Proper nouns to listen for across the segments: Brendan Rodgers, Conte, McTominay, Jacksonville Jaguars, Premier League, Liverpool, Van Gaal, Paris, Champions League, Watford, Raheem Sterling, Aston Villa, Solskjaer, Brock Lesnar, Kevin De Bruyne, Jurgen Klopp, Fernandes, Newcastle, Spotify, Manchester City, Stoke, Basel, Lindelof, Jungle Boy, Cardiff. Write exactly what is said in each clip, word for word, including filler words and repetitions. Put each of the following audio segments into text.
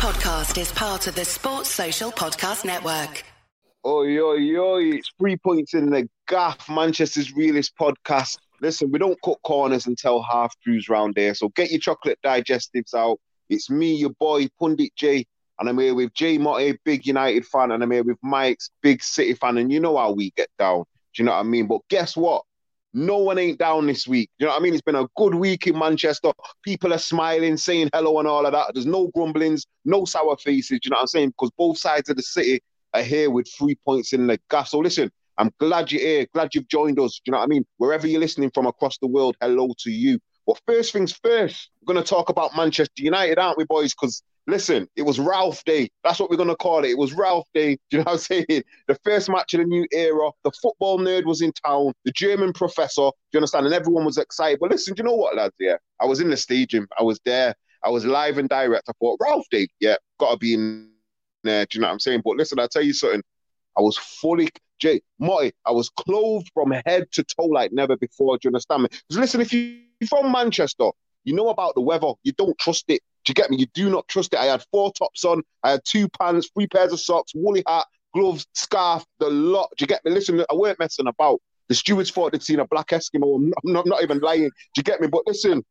podcast is part of the Sports Social Podcast Network. Oi, oi, oi. It's three points in the gaff. Manchester's Realist podcast. Listen, we don't cut corners and tell half-truths round here, so get your chocolate digestives out. It's me, your boy, Pundit Jay, and I'm here with Jay Motty, big United fan, and I'm here with Mykez, big City fan, and you know how we get down. Do you know what I mean? But guess what? No one ain't down this week. You know what I mean? It's been a good week in Manchester. People are smiling, saying hello and all of that. There's no grumblings, no sour faces. You know what I'm saying? Because both sides of the city are here with three points in the gaff. So listen, I'm glad you're here. Glad you've joined us. You know what I mean? Wherever you're listening from across the world, hello to you. But first things first, we're going to talk about Manchester United, aren't we, boys? Because listen, it was Ralf Day. That's what we're going to call it. It was Ralf Day. Do you know what I'm saying? The first match of the new era. The football nerd was in town. The German professor. Do you understand? And everyone was excited. But listen, do you know what, lads? Yeah, I was in the stadium. I was there. I was live and direct. I thought, Ralf Day, yeah, got to be in there. Do you know what I'm saying? But listen, I'll tell you something. I was fully... Jay, Motty, I was clothed from head to toe like never before. Do you understand me? Because listen, if you're from Manchester, you know about the weather. You don't trust it. Do you get me? You do not trust it. I had four tops on. I had two pants, three pairs of socks, woolly hat, gloves, scarf, the lot. Do you get me? Listen, I weren't messing about. The stewards thought they'd seen a black Eskimo. I'm not, I'm not, I'm not even lying. Do you get me? But listen,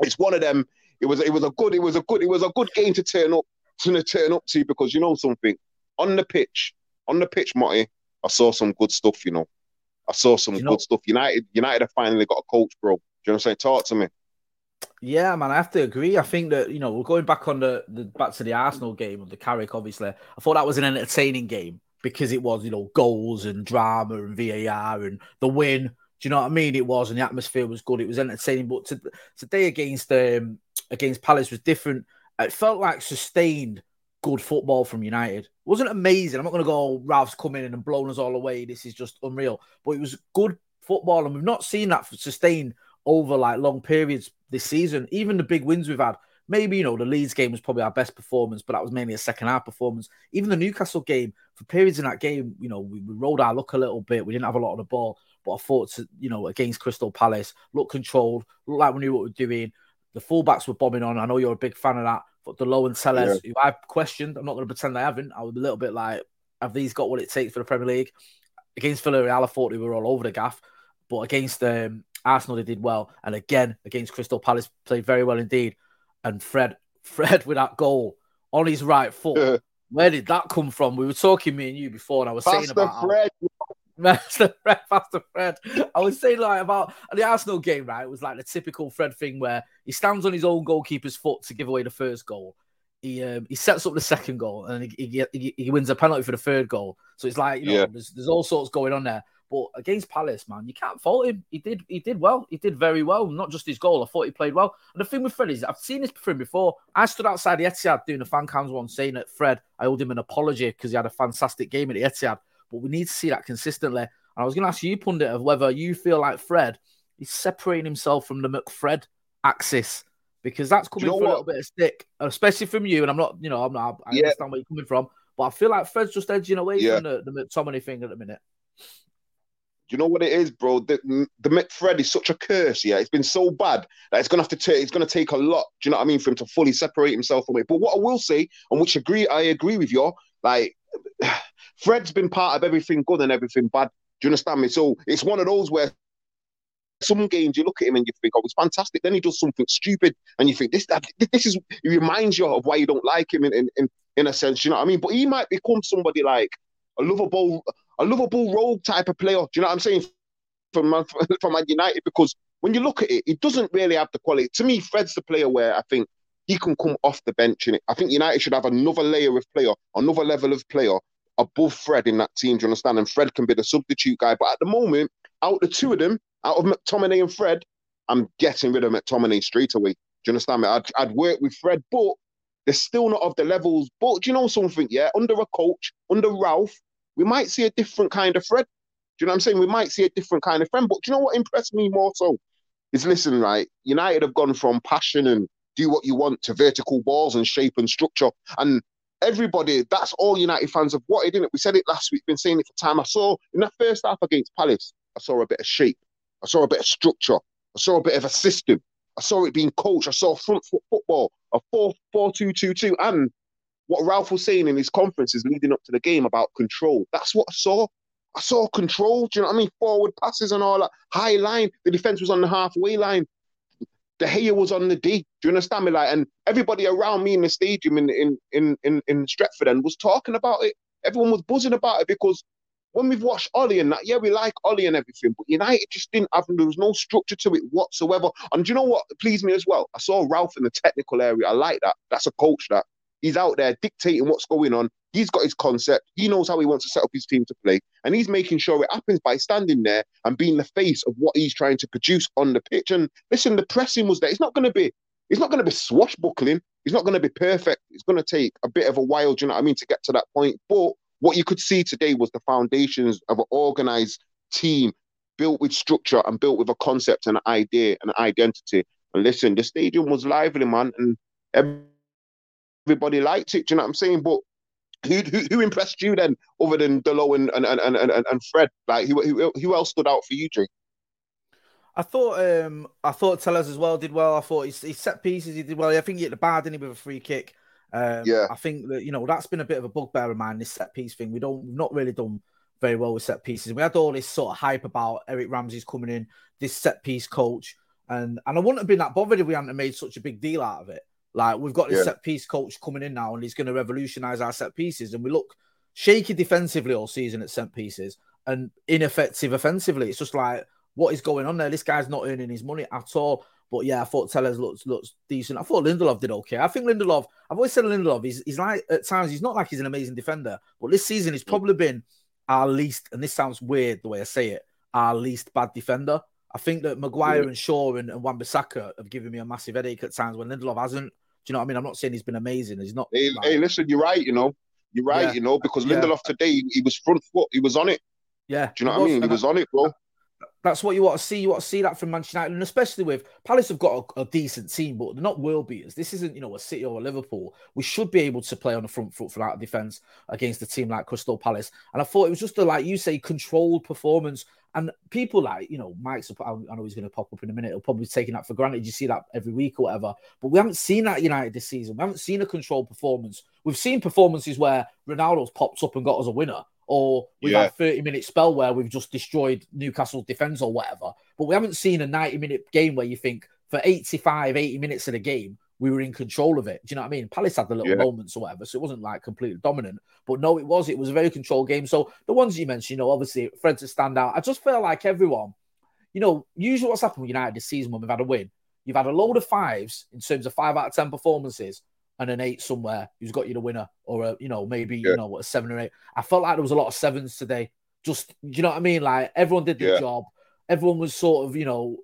it's one of them. It was, it was a good, it was a good, it was a good game to turn up to turn up to because you know something. On the pitch, on the pitch, Motty, I saw some good stuff. You know, I saw some you know, good stuff. United, United have finally got a coach, bro. Do you know what I'm saying? Talk to me. Yeah, man, I have to agree. I think that, you know, we're going back on the, the back to the Arsenal game and the Carrick, obviously. I thought that was an entertaining game because it was, you know, goals and drama and V A R and the win. Do you know what I mean? It was, and the atmosphere was good. It was entertaining. But to, today against um, against Palace was different. It felt like sustained good football from United. It wasn't amazing. I'm not going to go, oh, Ralph's come in and blown us all away. This is just unreal. But it was good football, and we've not seen that sustained over like long periods this season. Even the big wins we've had, maybe, you know, the Leeds game was probably our best performance, but that was mainly a second half performance. Even the Newcastle game, for periods in that game, you know, we, we rolled our luck a little bit. We didn't have a lot of the ball, but I thought, to, you know, against Crystal Palace, looked controlled, looked like we knew what we were doing. The fullbacks were bombing on. I know you're a big fan of that, but Dalot and Salah, yeah, who I've questioned, I'm not going to pretend I haven't. I was a little bit like, have these got what it takes for the Premier League? Against Villarreal, I thought they were all over the gaff, but against um, Arsenal, they did well. And again, against Crystal Palace, played very well indeed. And Fred, Fred with that goal on his right foot. Yeah. Where did that come from? We were talking, me and you, before, and I was Faster saying about... Fred. Master Fred, Master Fred. I was saying like about the Arsenal game, right? It was like the typical Fred thing where he stands on his own goalkeeper's foot to give away the first goal. He um, he sets up the second goal and he, he he wins a penalty for the third goal. So it's like, you know, yeah, there's, there's all sorts going on there. But against Palace, man, you can't fault him. He did he did well. He did very well. Not just his goal. I thought he played well. And the thing with Fred is, I've seen this from before. I stood outside the Etihad doing the fan cams one, saying that Fred, I owed him an apology because he had a fantastic game at the Etihad. But we need to see that consistently. And I was going to ask you, Pundit, of whether you feel like Fred is separating himself from the McFred axis, because that's coming you know for what? a little bit of stick, especially from you. And I'm not, you know, I'm not, I yeah. understand where you're coming from, but I feel like Fred's just edging away yeah. from the, the McTominay thing at the minute. You know what it is, bro? The, the McFred is such a curse, yeah? It's been so bad that it's going to have to take, it's going to take a lot, do you know what I mean, for him to fully separate himself from it. But what I will say, and which agree, I agree with you, like, Fred's been part of everything good and everything bad. Do you understand me? So it's one of those where some games you look at him and you think, oh, it's fantastic. Then he does something stupid and you think, this this is, it reminds you of why you don't like him in, in, in, in a sense. You know what I mean? But he might become somebody like a lovable, a lovable rogue type of player. Do you know what I'm saying? From Man from United, because when you look at it, he doesn't really have the quality. To me, Fred's the player where I think he can come off the bench in it. I think United should have another layer of player, another level of player above Fred in that team, do you understand? And Fred can be the substitute guy. But at the moment, out the two of them, out of McTominay and Fred, I'm getting rid of McTominay straight away. Do you understand me? I'd, I'd work with Fred, but they're still not of the levels. But do you know something? Yeah, under a coach, under Ralf, we might see a different kind of Fred. Do you know what I'm saying? We might see a different kind of Fred. But do you know what impressed me more so? Is listen, right? United have gone from passion and do what you want to vertical balls and shape and structure. And everybody, that's all United fans have wanted, innit? We said it last week, been saying it for time. I saw, in that first half against Palace, I saw a bit of shape. I saw a bit of structure. I saw a bit of a system. I saw it being coached. I saw front foot football, a four four two two two. And what Ralf was saying in his conferences leading up to the game about control. That's what I saw. I saw control. Do you know what I mean? Forward passes and all that. High line. The defence was on the halfway line. De Gea was on the D. Do you understand me? Like, and everybody around me in the stadium in in in in, in Stretford and was talking about it. Everyone was buzzing about it because when we've watched Ollie and that, yeah, we like Ollie and everything, but United just didn't have, there was no structure to it whatsoever. And do you know what pleased me as well? I saw Ralf in the technical area. I like that. That's a coach that. He's out there dictating what's going on. He's got his concept. He knows how he wants to set up his team to play. And he's making sure it happens by standing there and being the face of what he's trying to produce on the pitch. And listen, the pressing was there. It's not going to be, it's not going to be swashbuckling. It's not going to be perfect. It's going to take a bit of a while, do you know what I mean, to get to that point. But what you could see today was the foundations of an organised team built with structure and built with a concept and an idea and an identity. And listen, the stadium was lively, man. And everybody liked it, do you know what I'm saying? But Who, who who impressed you then, other than Dalot and and, and, and and Fred? Like who who who else stood out for you, Jay? I thought um I thought Tellez as well did well. I thought his, his set pieces he did well. I think he hit the bar, didn't he, with a free kick? Um, yeah. I think that, you know, that's been a bit of a bugbear of mine, this set piece thing. We don't we've not really done very well with set pieces. We had all this sort of hype about Eric Ramsey's coming in, this set piece coach, and and I wouldn't have been that bothered if we hadn't made such a big deal out of it. Like, we've got this yeah. set piece coach coming in now and he's going to revolutionise our set pieces. And we look shaky defensively all season at set pieces and ineffective offensively. It's just like, what is going on there? This guy's not earning his money at all. But yeah, I thought Tellez looks, looks decent. I thought Lindelof did okay. I think Lindelof, I've always said Lindelof, he's, he's like, at times, he's not like he's an amazing defender. But this season, he's probably been our least, and this sounds weird the way I say it, our least bad defender. I think that Maguire yeah. and Shaw and, and Wan-Bissaka have given me a massive headache at times when Lindelof hasn't. Do you know what I mean? I'm not saying he's been amazing. He's not. Hey, like... hey listen, you're right, you know. You're right, yeah. you know, because Lindelof yeah. today, he was front foot. He was on it. Yeah. Do you know what I mean? He was on it, bro. That's what you want to see. You want to see that from Manchester United. And especially with Palace have got a, a decent team, but they're not world beaters. This isn't, you know, a City or a Liverpool. We should be able to play on the front foot for out of defence against a team like Crystal Palace. And I thought it was just a, like you say, controlled performance. And people like, you know, Mike's, I know he's going to pop up in a minute. He'll probably be taking that for granted. You see that every week or whatever. But we haven't seen that United this season. We haven't seen a controlled performance. We've seen performances where Ronaldo's popped up and got us a winner. Or we've yeah. had a thirty-minute spell where we've just destroyed Newcastle's defence or whatever. But we haven't seen a ninety-minute game where you think for eighty-five, eighty minutes of the game, we were in control of it. Do you know what I mean? Palace had the little yeah. moments or whatever, so it wasn't like completely dominant. But no, it was. It was a very controlled game. So the ones you mentioned, you know, obviously Fred to stand out. I just feel like everyone, you know, usually what's happened with United this season when we've had a win, you've had a load of fives in terms of five out of ten performances, and an eight somewhere who's got you the winner, or a, you know, maybe yeah. you know, a seven or eight. I felt like there was a lot of sevens today. Just, you know what I mean? Like, everyone did their yeah. job. Everyone was sort of, you know,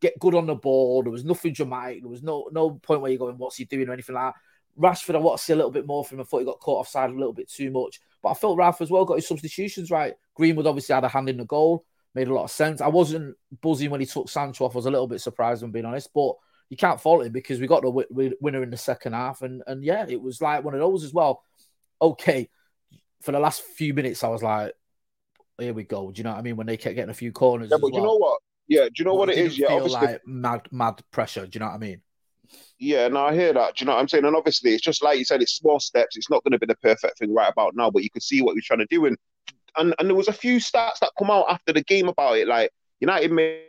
get good on the ball. There was nothing dramatic. There was no no point where you're going, what's he doing or anything like that. Rashford, I want to see a little bit more from him. I thought he got caught offside a little bit too much. But I felt Ralf as well got his substitutions right. Greenwood obviously had a hand in the goal. Made a lot of sense. I wasn't buzzing when he took Sancho off. I was a little bit surprised, I'm being honest. But you can't fault him because we got the w- winner in the second half. And, and yeah, it was like one of those as well. Okay, for the last few minutes, I was like, here we go. Do you know what I mean? When they kept getting a few corners. Yeah, but as well. You know what? Yeah, do you know well, what it is? Yeah, feel obviously. Like mad, mad pressure. Do you know what I mean? Yeah, no, I hear that. Do you know what I'm saying? And obviously, it's just like you said, it's small steps. It's not going to be the perfect thing right about now, but you could see what you're trying to do. And, and, and there was a few stats that come out after the game about it. Like, United made.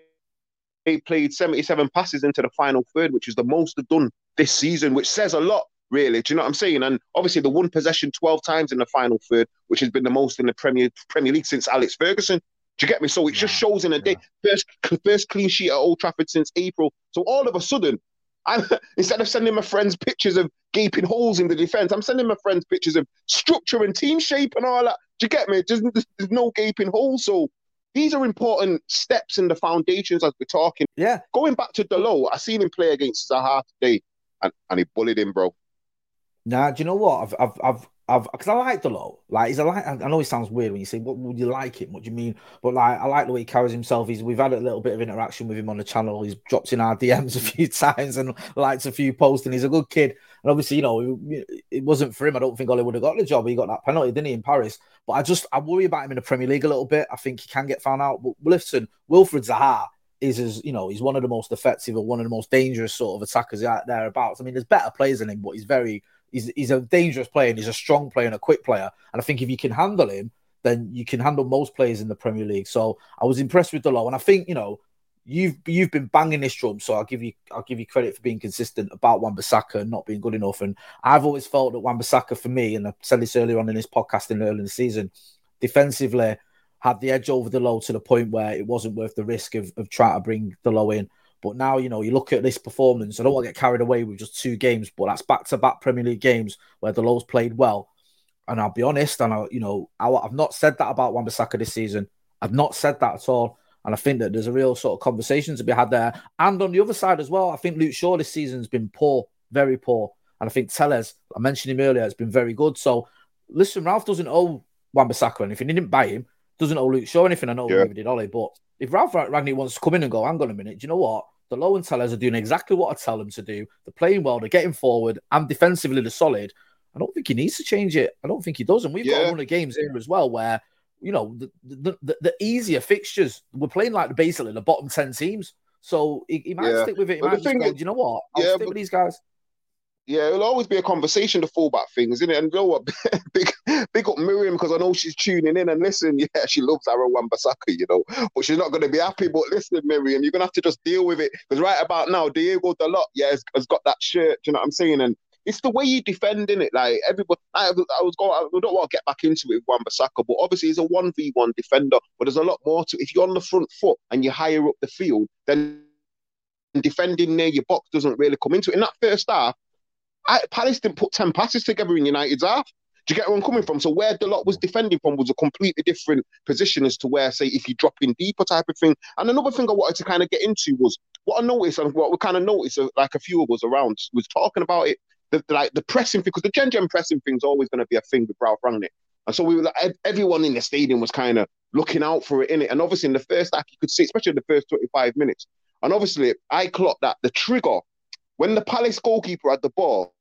They played seventy-seven passes into the final third, which is the most they've done this season, which says a lot, really. Do you know what I'm saying? And obviously, they won possession twelve times in the final third, which has been the most in the Premier Premier League since Alex Ferguson. Do you get me? So it yeah, just shows in a yeah. day. First, first clean sheet at Old Trafford since April. So all of a sudden, I'm, instead of sending my friends pictures of gaping holes in the defence, I'm sending my friends pictures of structure and team shape and all that. Do you get me? There's, there's no gaping holes, so... These are important steps in the foundations as we're talking. Yeah. Going back to Dalot, I seen him play against Zaha today, and, and he bullied him, bro. Nah, do you know what? I've, I've, I've, because I like Dalot. Like, he's a like. I know it sounds weird when you say, "What would you like him?" What do you mean? But like, I like the way he carries himself. He's. We've had a little bit of interaction with him on the channel. He's dropped in our D Ms a few times and likes a few posts, and he's a good kid. And obviously, you know, it wasn't for him. I don't think Ollie would have got the job. He got that penalty, didn't he, in Paris? But I just, I worry about him in the Premier League a little bit. I think he can get found out. But listen, Wilfred Zaha is, as you know, he's one of the most effective or one of the most dangerous sort of attackers out thereabouts. I mean, there's better players than him, but he's very he's he's a dangerous player and he's a strong player and a quick player. And I think if you can handle him, then you can handle most players in the Premier League. So I was impressed with Dalot. And I think, you know, you've you've been banging this drum, so I'll give you I'll give you credit for being consistent about Wan-Bissaka and not being good enough. And I've always felt that Wan-Bissaka, for me, and I said this earlier on in this podcast in early in the season, defensively had the edge over Dalot to the point where it wasn't worth the risk of, of trying to bring Dalot in. But now, you know, you look at this performance, I don't want to get carried away with just two games, but that's back-to-back Premier League games where Dalot's played well. And I'll be honest, and I, you know, I, I've not said that about Wan-Bissaka this season. I've not said that at all. And I think that there's a real sort of conversation to be had there. And on the other side as well, I think Luke Shaw this season has been poor, very poor. And I think Tellez, I mentioned him earlier, has been very good. So, listen, Ralf doesn't owe Wan-Bissaka anything. He didn't buy him. Doesn't owe Luke Shaw anything. I know David did Ollie. But if Ralf Rangnick wants to come in and go, hang on a minute, do you know what? The Low and Tellez are doing exactly what I tell them to do. They're playing well. They're getting forward. And defensively, they're solid. I don't think he needs to change it. I don't think he does. And we've yeah. got a run of games here as well where, you know, the, the the the easier fixtures. We're playing like basically the bottom ten teams, so he, he might yeah. stick with it. He might just go, is, you know what? I'll yeah, stick but, with these guys. Yeah, it'll always be a conversation to fall back things, isn't it? And you know what? big, big up Miriam, because I know she's tuning in and listen. Yeah, she loves Aaron Wan-Bissaka, you know, but she's not going to be happy. But listen, Miriam, you're going to have to just deal with it, because right about now, Diogo Dalot, yeah, has, has got that shirt. Do you know what I'm saying? And it's the way you defend, innit? Like, everybody, I, I was going, I don't want to get back into it with Wan-Bissaka, but obviously he's a one v one defender, but there's a lot more to it. If you're on the front foot and you're higher up the field, then defending near your box doesn't really come into it. In that first half, I, Palace didn't put ten passes together in United's half. Do you get where I'm coming from? So where Dalot was defending from was a completely different position as to where, say, if you drop in deeper type of thing. And another thing I wanted to kind of get into was what I noticed, and what we kind of noticed, like a few of us around was talking about it, The, like the pressing, because the Gen Gen pressing thing is always going to be a thing with Ralf Rangnick. And so we were like, everyone in the stadium was kind of looking out for it, innit? And obviously in the first half, you could see, especially in the first twenty-five minutes. And obviously I clocked that the trigger, when the Palace goalkeeper had the ball,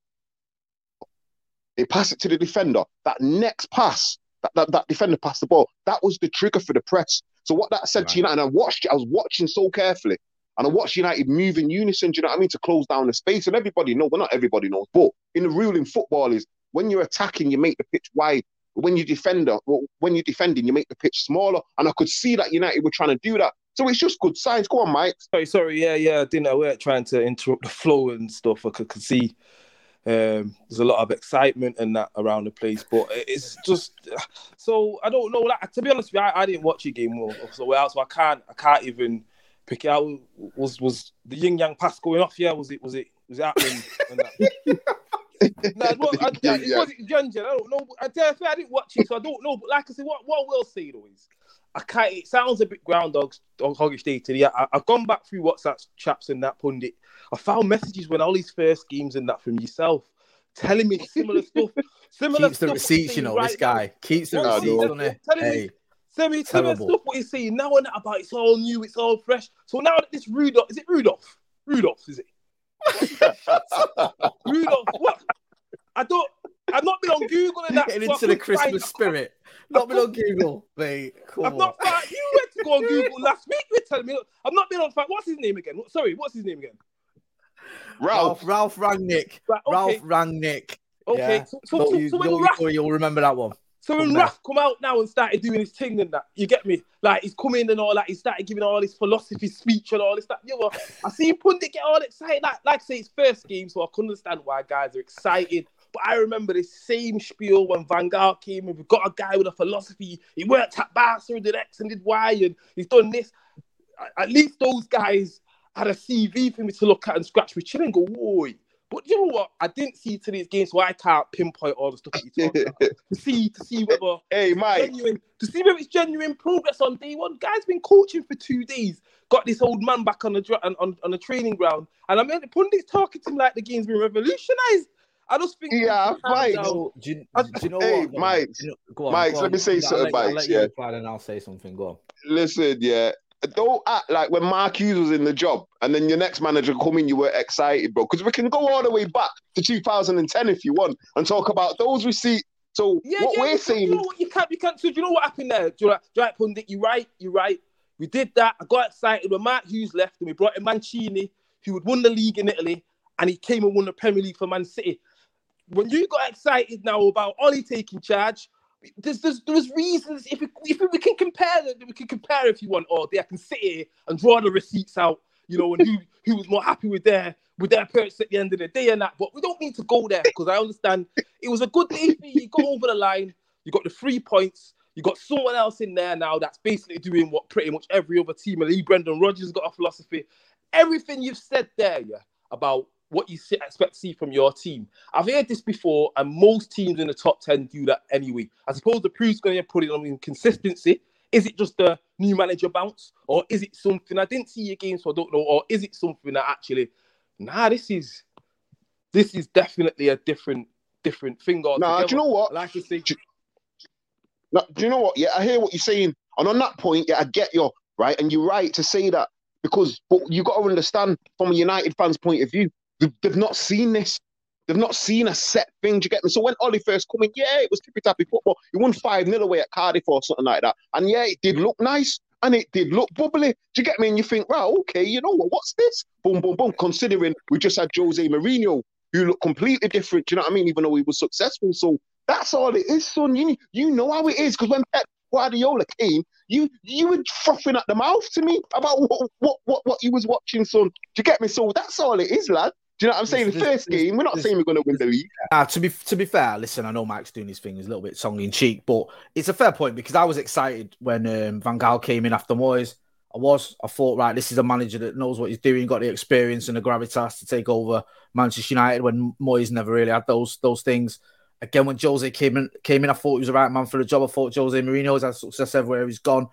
they passed it to the defender. That next pass, that, that, that defender passed the ball, that was the trigger for the press. So what that said right. to United, and I watched it, I was watching so carefully, and I watched United move in unison, do you know what I mean, to close down the space. And everybody knows, well, not everybody knows, but in the rule in football is when you're attacking, you make the pitch wide. When you defender, well, when you're defending, you make the pitch smaller. And I could see that United were trying to do that. So it's just good signs. Go on, Mike. Sorry, sorry, yeah, yeah. I didn't know. We weren't trying to interrupt the flow and stuff. I could, could see um, there's a lot of excitement and that around the place. But it's just, so I don't know. Like, to be honest with you, I, I didn't watch your game well, so I can't, I can't even... Pick it out. Was was the yin yang pass going off? Yeah, was it? Was it? Was it happening? Nah, well, I, I, it wasn't Gen Gen. I don't know. I dare say I didn't watch it, so I don't know. But like I said, what what I will say though is, I can't. It sounds a bit groundhog hoggish day today. I, I've gone back through WhatsApp chaps and that pundit. I found messages when all these first games and that from yourself, telling me similar stuff. Similar keeps stuff the receipts, you know. Right this guy now. keeps the receipts, doesn't he? Hey. Me, Semi similar stuff what he's saying now and that about it's all new, it's all fresh. So now that this Rudolph, is it Rudolph? Rudolph, is it? Rudolph, what? I don't, I've not been on Google and that. Getting so into the Christmas spirit. Not been on Google, mate. Cool. I've not, you went to go on Google last week, you were telling me, look, I've not been on, what's his name again? Sorry, what's his name again? Ralf. Ralf Rangnick. Right, okay. Ralf Rangnick. Okay, yeah. so, so, so, you, so when you'll, Ralf... you'll remember that one. So when Ralf come out now and started doing his thing and that, you get me? Like, he's come in and all that, he started giving all his philosophy speech and all this, that, you know, I see Pundit get all excited. Like, like I say, it's first game, so I can understand why guys are excited. But I remember this same spiel when Van Gaal came and we got a guy with a philosophy. He worked at Barca, did X and did Y, and he's done this. At least those guys had a C V for me to look at and scratch my chin and go, whoa. But you know what? I didn't see today's game, so I can't pinpoint all the stuff that you're talking about. to see, to see whether hey, Mike. Genuine, to see whether it's genuine progress on day one. Guy's been coaching for two days. Got this old man back on the on on the training ground, and I mean the pundits talking to him like the game's been revolutionised. I just think, yeah, Mike. Do you, do you know hey, what? Mike, you know, go on, Mike, go on. Let me say I'll something, Mike. I'll yeah, and I'll say something. Go on. Listen, yeah. Don't act like when Mark Hughes was in the job and then your next manager come in, you were excited, bro. Because we can go all the way back to two thousand ten if you want and talk about those receipts. So yeah, what yeah, we're saying... You know what, you can't, you can't, so do you know what happened there? Do you like, do you like Pundit? You're right, you're right. We did that. I got excited when Mark Hughes left and we brought in Mancini, who had won the league in Italy, and he came and won the Premier League for Man City. when you got excited now about Oli taking charge, there's, there's, there was reasons. If, we, if we, we can compare, we can compare if you want all day. I can sit here and draw the receipts out, you know, and who, who was more happy with their with their purchase at the end of the day and that. But we don't need to go there because I understand it was a good day for you. You got over the line. You got the three points. You got someone else in there now that's basically doing what pretty much every other team. And Lee Brendan Rodgers got a philosophy. Everything you've said there, yeah, about what you expect to see from your team. I've heard this before, and most teams in the top ten do that anyway. I suppose the proof's going to put it on inconsistency. Is it just the new manager bounce? Or is it something I didn't see your game, so I don't know? Or is it something that actually, nah, this is this is definitely a different different thing altogether. Nah, do you know what? Like you say, do, nah, do you know what? Yeah, I hear what you're saying. And on that point, yeah, I get your right, and you're right to say that. Because but you got to understand, from a United fan's point of view, they've, they've not seen this. They've not seen a set thing, do you get me? So when Oli first came in, yeah, it was tippy-tappy football. He won five nil away at Cardiff or something like that. And yeah, it did look nice. And it did look bubbly. Do you get me? And you think, right, okay, you know what, what's this? Boom, boom, boom. Considering we just had Jose Mourinho, who looked completely different, do you know what I mean? Even though he was successful. So that's all it is, son. You, you know how it is. Because when Pep Guardiola came, You you were frothing at the mouth to me about what what what, what he was watching, son. Do you get me? So that's all it is, lad. Do you know what I'm saying? This, the first this, game, we're not this, saying we're going to win the league. Uh, to be to be fair, listen, I know Mike's doing his thing, he's a little bit tongue-in-cheek, but it's a fair point because I was excited when um, Van Gaal came in after Moyes. I was. I thought, right, this is a manager that knows what he's doing, got the experience and the gravitas to take over Manchester United when Moyes never really had those those things. Again, when Jose came in, came in, I thought he was the right man for the job. I thought Jose Mourinho has had success everywhere he's gone.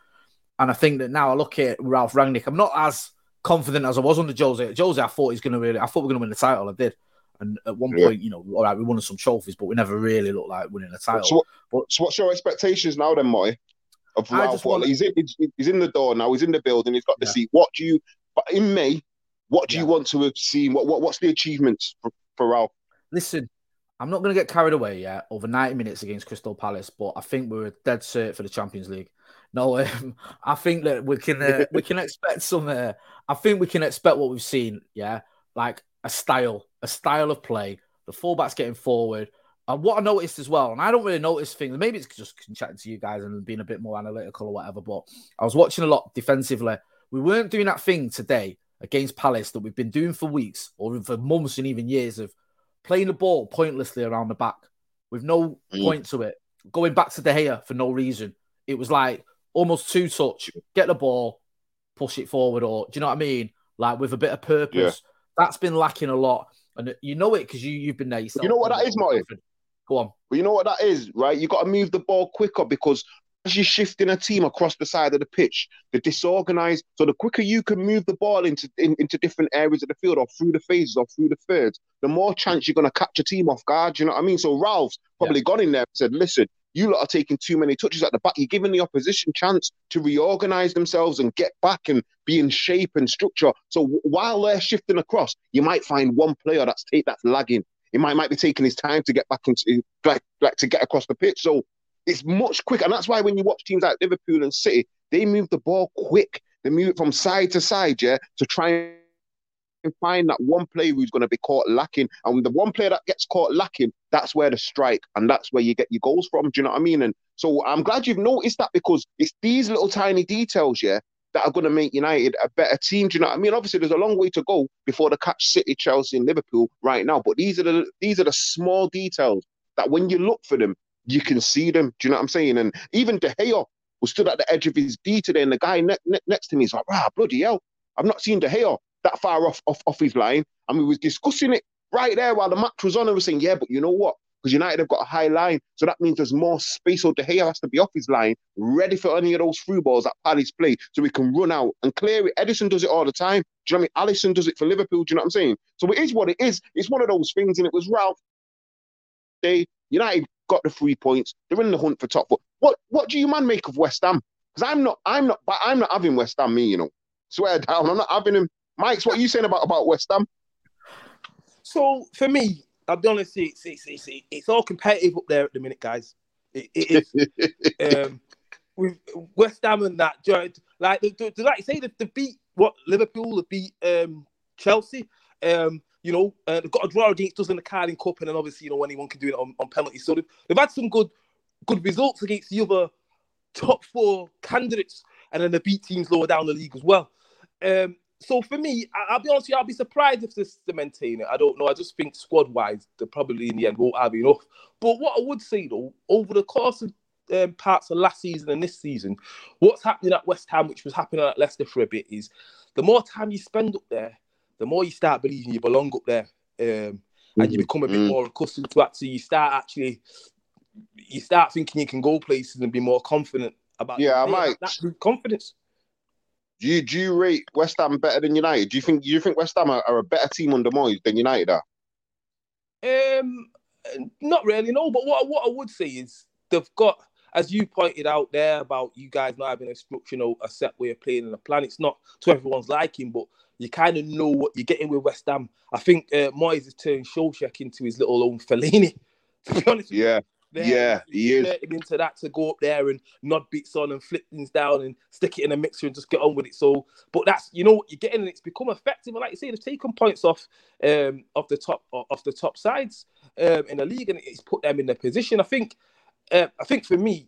And I think that now I look at Ralf Rangnick, I'm not as confident as I was under Jose. Jose, I thought he's going to really, I thought we we're going to win the title. I did. And at one yeah. point, you know, all right, we won some trophies, but we never really looked like winning a title. So, what, but, so what's your expectations now then, Moy? Of Ralf? Well, he's, in, he's in the door now. He's in the building. He's got the yeah. seat. What do you, in May, what do yeah. you want to have seen? What, what What's the achievements for, for Ralf? Listen, I'm not going to get carried away yet over ninety minutes against Crystal Palace, but I think we're a dead cert for the Champions League. No, um, I think that we can uh, we can expect some. Uh, I think we can expect what we've seen. Yeah, like a style, a style of play. The fullbacks getting forward. And what I noticed as well, and I don't really notice things. Maybe it's just chatting to you guys and being a bit more analytical or whatever. But I was watching a lot defensively. We weren't doing that thing today against Palace that we've been doing for weeks or for months and even years of. Playing the ball pointlessly around the back with no mm. point to it. Going back to De Gea for no reason. It was like almost two touch, get the ball, push it forward, or do you know what I mean? Like with a bit of purpose. Yeah. That's been lacking a lot. And you know it because you, you've been there yourself. You know what that is, Martin? Go on. Well, you know what that is, right? You've got to move the ball quicker because as you're shifting a team across the side of the pitch, they're disorganised. So the quicker you can move the ball into in, into different areas of the field or through the phases or through the thirds, the more chance you're going to catch a team off guard. You know what I mean? So Ralph's probably yeah. gone in there and said, listen, you lot are taking too many touches at the back. You're giving the opposition chance to reorganise themselves and get back and be in shape and structure. So w- while they're shifting across, you might find one player that's take, that's lagging. He might, might be taking his time to get back into like, like to get across the pitch. So it's much quicker. And that's why when you watch teams like Liverpool and City, they move the ball quick. They move it from side to side, yeah, to try and find that one player who's going to be caught lacking. And when the one player that gets caught lacking, that's where the strike and that's where you get your goals from. Do you know what I mean? And so I'm glad you've noticed that because it's these little tiny details, yeah, that are going to make United a better team. Do you know what I mean? Obviously, there's a long way to go before they catch City, Chelsea and Liverpool right now. But these are the these are the small details that when you look for them, you can see them. Do you know what I'm saying? And even De Gea was stood at the edge of his D today, and the guy ne- ne- next to me is like, "Wow, bloody hell! I've not seen De Gea that far off, off off his line." And we was discussing it right there while the match was on, and we were saying, "Yeah, but you know what? Because United have got a high line, so that means there's more space. So De Gea has to be off his line, ready for any of those through balls that Palace play, so we can run out and clear it." Edison does it all the time. Do you know what I mean? Alisson does it for Liverpool. Do you know what I'm saying? So it is what it is. It's one of those things, and it was Ralf. They United. Got the three points. They're in the hunt for top four. What what do you man make of West Ham? Because I'm not, I'm not, I'm not having West Ham. Me, you know, swear down, I'm not having him. Mike's, what are you saying about, about West Ham? So for me, I'll be honest, it's it's, it's, it's all competitive up there at the minute, guys. It, it is um, with West Ham and that. Like, like you say, they beat what Liverpool, they beat um, Chelsea. Um, You know, uh, they've got a draw against us in the Carling Cup, and then obviously, you know, anyone can do it on, on penalties. So they've, they've had some good good results against the other top four candidates, and then they beat teams lower down the league as well. Um, so for me, I, I'll be honest with you, I'll be surprised if this to maintain it. I don't know. I just think squad-wise, they probably in the end won't have enough. But what I would say, though, over the course of um, parts of last season and this season, what's happening at West Ham, which was happening at Leicester for a bit, is the more time you spend up there, the more you start believing you belong up there, um, and you become a bit more accustomed to that. So you start actually, you start thinking you can go places and be more confident about. Yeah, I might. That's confidence. Do you do you rate West Ham better than United? Do you think do you think West Ham are, are a better team under Moyes than United are? Um, not really, no. But what what I would say is they've got, as you pointed out there about you guys not having a you know, a set way of playing and a plan. It's not to everyone's liking, but you kind of know what you're getting with West Ham. I think uh, Moyes has turned Solskjaer into his little own Fellaini, to be honest with yeah. you. There, yeah, he is. Into that to go up there and nod bits on and flip things down and stick it in a mixer and just get on with it. So, but that's, you know what you're getting, and it's become effective. And like you say, they've taken points off um, off the top off the top sides um, in the league, and it's put them in their position. I think, uh, I think for me,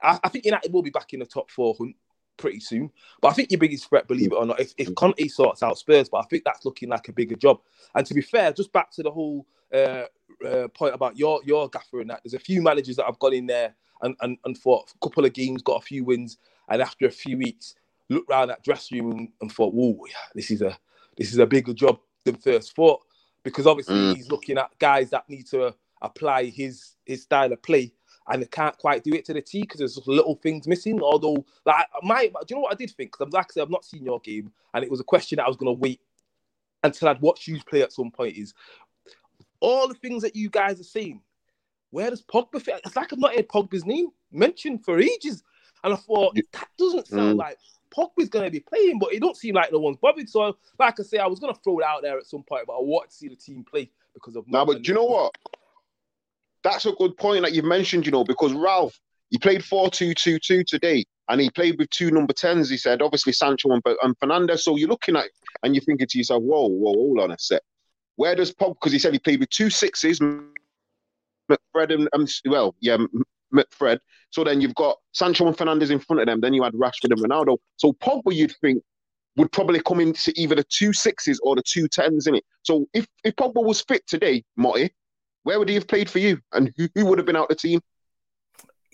I, I think United will be back in the top four hunt pretty soon. But I think your biggest threat, believe it or not, if, if Conte sorts out Spurs, but I think that's looking like a bigger job. And to be fair, just back to the whole uh, uh, point about your your gaffer and that, there's a few managers that have gone in there and, and, and fought a couple of games, got a few wins, and after a few weeks, looked around that dressing room and, and thought, whoa, yeah, this is a this is a bigger job than first thought. Because obviously mm. he's looking at guys that need to uh, apply his his style of play, and they can't quite do it to the T because there's just little things missing. Although, like, my, do you know what I did think? Because, like I said, I've not seen your game, and it was a question that I was going to wait until I'd watched you play at some point. Is all the things that you guys are saying, where does Pogba fit? It's like I've not heard Pogba's name mentioned for ages. And I thought, that doesn't sound mm. like Pogba's going to be playing, but it don't seem like no one's bothered. So, like I say, I was going to throw it out there at some point, but I wanted to see the team play because of... Now, but do you know what? That's a good point that you've mentioned, you know, because Ralf, he played four two two two today, and he played with two number tens, he said, obviously Sancho and, and Fernandes. So you're looking at it and you're thinking to yourself, whoa, whoa, hold on a sec. Where does Pogba, because he said he played with two sixes, McFred and, um, well, yeah, McFred. So then you've got Sancho and Fernandes in front of them, then you had Rashford and Ronaldo. So Pogba, you'd think, would probably come into either the two sixes or the two tens, innit? So if, if Pogba was fit today, Motty, where would he have played for you? And who, who would have been out the team?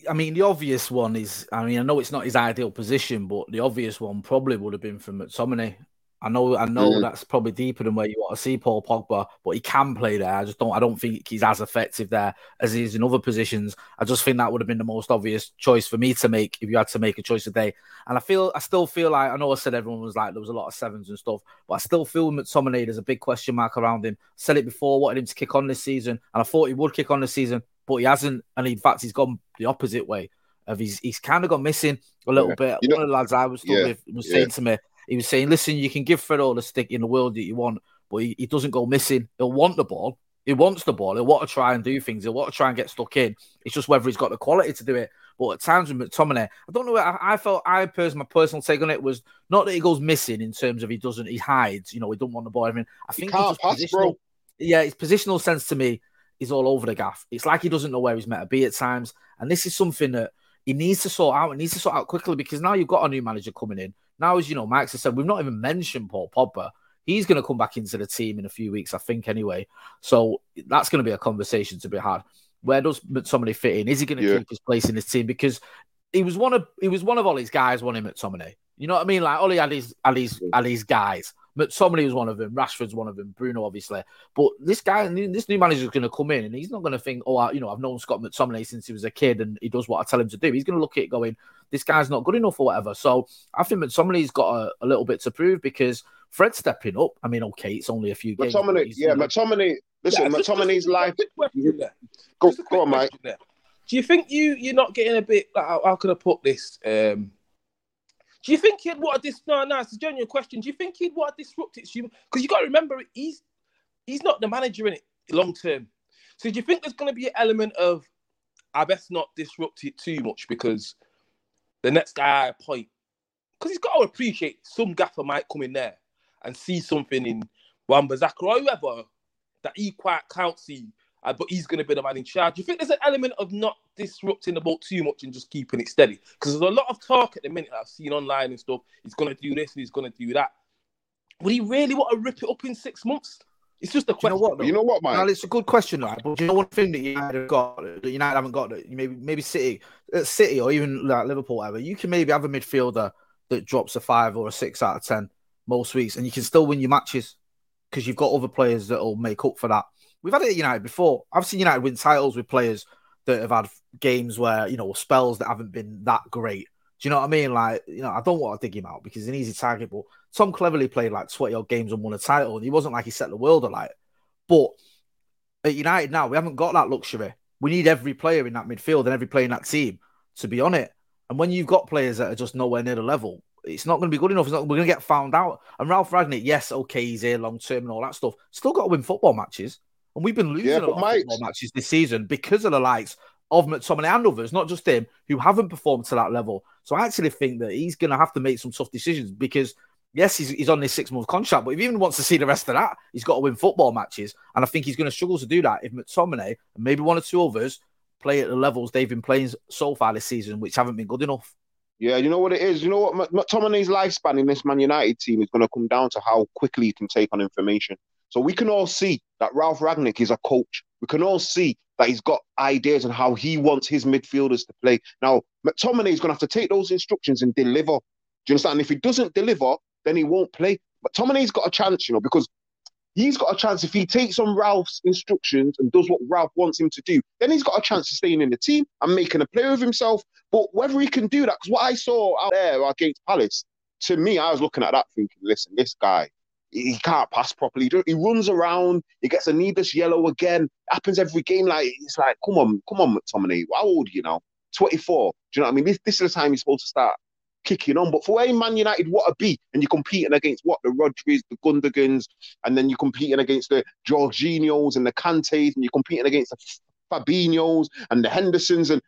I mean, the obvious one is, I mean, I know it's not his ideal position, but the obvious one probably would have been for McTominay. I know I know mm. that's probably deeper than where you want to see Paul Pogba, but he can play there. I just don't I don't think he's as effective there as he is in other positions. I just think that would have been the most obvious choice for me to make if you had to make a choice today. And I feel I still feel like, I know I said everyone was like, there was a lot of sevens and stuff, but I still feel McTominay, there's a big question mark around him. I said it before, wanted him to kick on this season, and I thought he would kick on this season, but he hasn't. And in fact, he's gone the opposite way. Of he's he's kind of gone missing a little yeah. bit. You One know, of the lads I was still yeah, with was yeah. saying to me, he was saying, listen, you can give Fred all the stick in the world that you want, but he, he doesn't go missing. He'll want the ball. He wants the ball. He'll want to try and do things. He'll want to try and get stuck in. It's just whether he's got the quality to do it. But at times with McTominay, I don't know. I, I felt I personally, my personal take on it was not that he goes missing in terms of he doesn't, he hides. You know, he don't want the ball. I mean, I think he can't pass, bro. Yeah, his positional sense to me is all over the gaff. It's like he doesn't know where he's meant to be at times. And this is something that he needs to sort out. He needs to sort out quickly because now you've got a new manager coming in. Now, as you know, Max has said, we've not even mentioned Paul Pogba. He's going to come back into the team in a few weeks, I think, anyway. So that's going to be a conversation to be had. Where does McTominay fit in? Is he going to yeah. keep his place in this team? Because he was one of he was one of Ollie's guys, wasn't he, McTominay? You know what I mean? Like, Ollie had his, had his, had his guys. McTominay was one of them. Rashford's one of them. Bruno, obviously. But this guy, this new manager is going to come in and he's not going to think, oh, I, you know, I've known Scott McTominay since he was a kid and he does what I tell him to do. He's going to look at it going, this guy's not good enough or whatever. So I think McTominay's got a, a little bit to prove because Fred's stepping up. I mean, okay, it's only a few games. McTominay, yeah, McTominay, listen, yeah, McTominay's life. Go, go on, Mike. There. Do you think you, you're not getting a bit, like, how, how can I put this? Um, Do you think he'd want to dis- No, no, it's a genuine question. Do you think he'd want to disrupt it? Because you got to remember, he's he's not the manager in it long term. So do you think there's going to be an element of, I best not disrupt it too much because the next guy I appoint, because he's got to appreciate some gaffer might come in there and see something in Wan-Bissaka or whoever that he quite can't see, uh, but he's going to be the man in charge. Do you think there's an element of not disrupting the ball too much and just keeping it steady? Because there's a lot of talk at the minute that I've seen online and stuff. He's going to do this and he's going to do that. Would he really want to rip it up in six months? It's just a question. You know what, you know what man? Well, it's a good question, lad. But do you know one thing that United have got, that United haven't got, that maybe maybe City, uh, City or even like Liverpool, whatever, you can maybe have a midfielder that drops a five or a six out of ten most weeks, and you can still win your matches because you've got other players that will make up for that. We've had it at United before. I've seen United win titles with players that have had games where, you know, spells that haven't been that great. Do you know what I mean? Like, you know, I don't want to dig him out because he's an easy target, but Tom Cleverley played like twenty-odd games and won a title, and he wasn't like he set the world alight. But at United now, we haven't got that luxury. We need every player in that midfield and every player in that team to be on it. And when you've got players that are just nowhere near the level, it's not going to be good enough. It's not, we're going to get found out. And Ralf Rangnick, yes, okay, he's here long-term and all that stuff. Still got to win football matches. And we've been losing yeah, a lot mate. of football matches this season because of the likes of McTominay and others, not just him, who haven't performed to that level. So I actually think that he's going to have to make some tough decisions because, yes, he's, he's on this six-month contract, but if he even wants to see the rest of that, he's got to win football matches. And I think he's going to struggle to do that if McTominay and maybe one or two others play at the levels they've been playing so far this season, which haven't been good enough. Yeah, you know what it is? You know what? McTominay's lifespan in this Man United team is going to come down to how quickly he can take on information. So we can all see that Ralf Rangnick is a coach. We can all see that he's got ideas on how he wants his midfielders to play. Now, McTominay is going to have to take those instructions and deliver. Do you understand? And if he doesn't deliver, then he won't play. McTominay's got a chance, you know, because he's got a chance. If he takes on Ralph's instructions and does what Ralf wants him to do, then he's got a chance of staying in the team and making a player of himself. But whether he can do that, because what I saw out there against Palace, to me, I was looking at that thinking, listen, this guy, he can't pass properly. He runs around. He gets a needless yellow again. It happens every game. Like it's like, come on, come on, McTominay. How old are you now? twenty-four. Do you know what I mean? This, this is the time you're supposed to start kicking on. But for where Man United want to be, and you're competing against what? The Rodrigues, the Gundogan's, and then you're competing against the Jorginhos and the Kantes, and you're competing against the Fabinhos and the Hendersons, and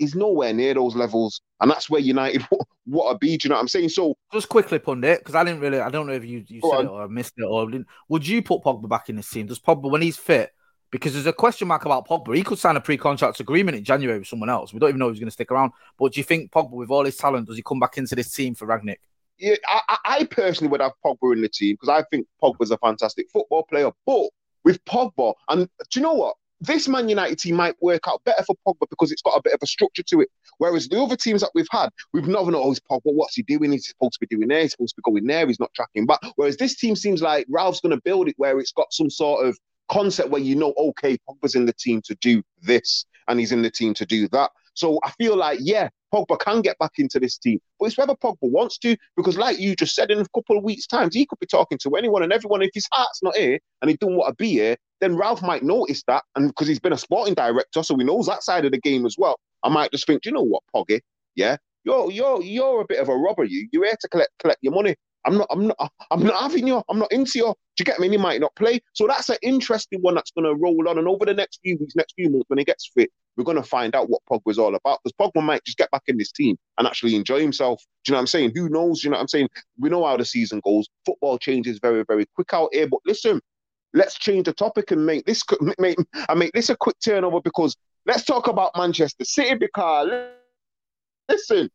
he's nowhere near those levels, and that's where United what a beat. You know what I'm saying? So just quickly, pundit, because I didn't really, I don't know if you, you said on. it or I missed it or didn't. Would you put Pogba back in this team? Does Pogba, when he's fit, because there's a question mark about Pogba. He could sign a pre-contract agreement in January with someone else. We don't even know if he's going to stick around. But do you think Pogba, with all his talent, does he come back into this team for Rangnick? Yeah, I, I personally would have Pogba in the team because I think Pogba's a fantastic football player. But with Pogba, and do you know what? This Man United team might work out better for Pogba because it's got a bit of a structure to it. Whereas the other teams that we've had, we've never known, oh, it's Pogba, what's he doing? He's supposed to be doing there, he's supposed to be going there, he's not tracking back. Whereas this team seems like Ralph's going to build it where it's got some sort of concept where you know, okay, Pogba's in the team to do this and he's in the team to do that. So I feel like, yeah, Pogba can get back into this team. But it's whether Pogba wants to, because like you just said, in a couple of weeks' time, he could be talking to anyone and everyone. If his heart's not here and he doesn't want to be here, then Ralf might notice that. And because he's been a sporting director, so he knows that side of the game as well. I might just think, do you know what, Poggy? Yeah, you're you're you're a bit of a robber, you. You're here to collect collect your money. I'm not, I'm not, I'm not having you. I'm not into you. Do you get me? And he might not play. So that's an interesting one that's going to roll on. And over the next few weeks, next few months, when he gets fit, we're going to find out what Pogba's all about. Because Pogba might just get back in this team and actually enjoy himself. Do you know what I'm saying? Who knows? Do you know what I'm saying? We know how the season goes. Football changes very, very quick out here. But listen, let's change the topic and make this make and make this a quick turnover because let's talk about Manchester City. Because listen,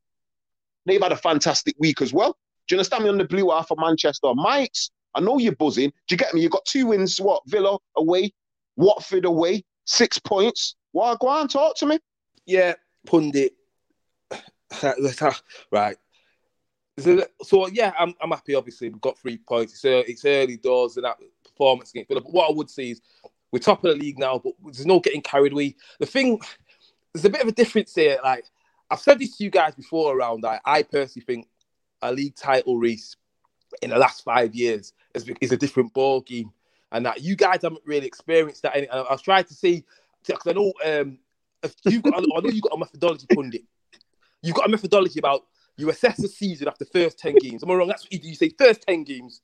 they've had a fantastic week as well. Do you understand me? On the blue half of Manchester, Mykes, I know you're buzzing. Do you get me? You got two wins. What? Villa away, Watford away, six points. Why? Go on, talk to me. Yeah, pundit. Right. So, so yeah, I'm I'm happy. Obviously, we've got three points. It's early, it's early doors and that performance against Villa. But what I would say is we're top of the league now, but there's no getting carried away. The thing, there's a bit of a difference here. Like I've said this to you guys before around. I, I personally think a league title race in the last five years is, is a different ball game, and that you guys haven't really experienced that. And I've tried to see because I know um, if you've got, I know you got a methodology, pundit. You've got a methodology about you assess the season after the first ten games. Am I wrong? That's what you do. You say first ten games,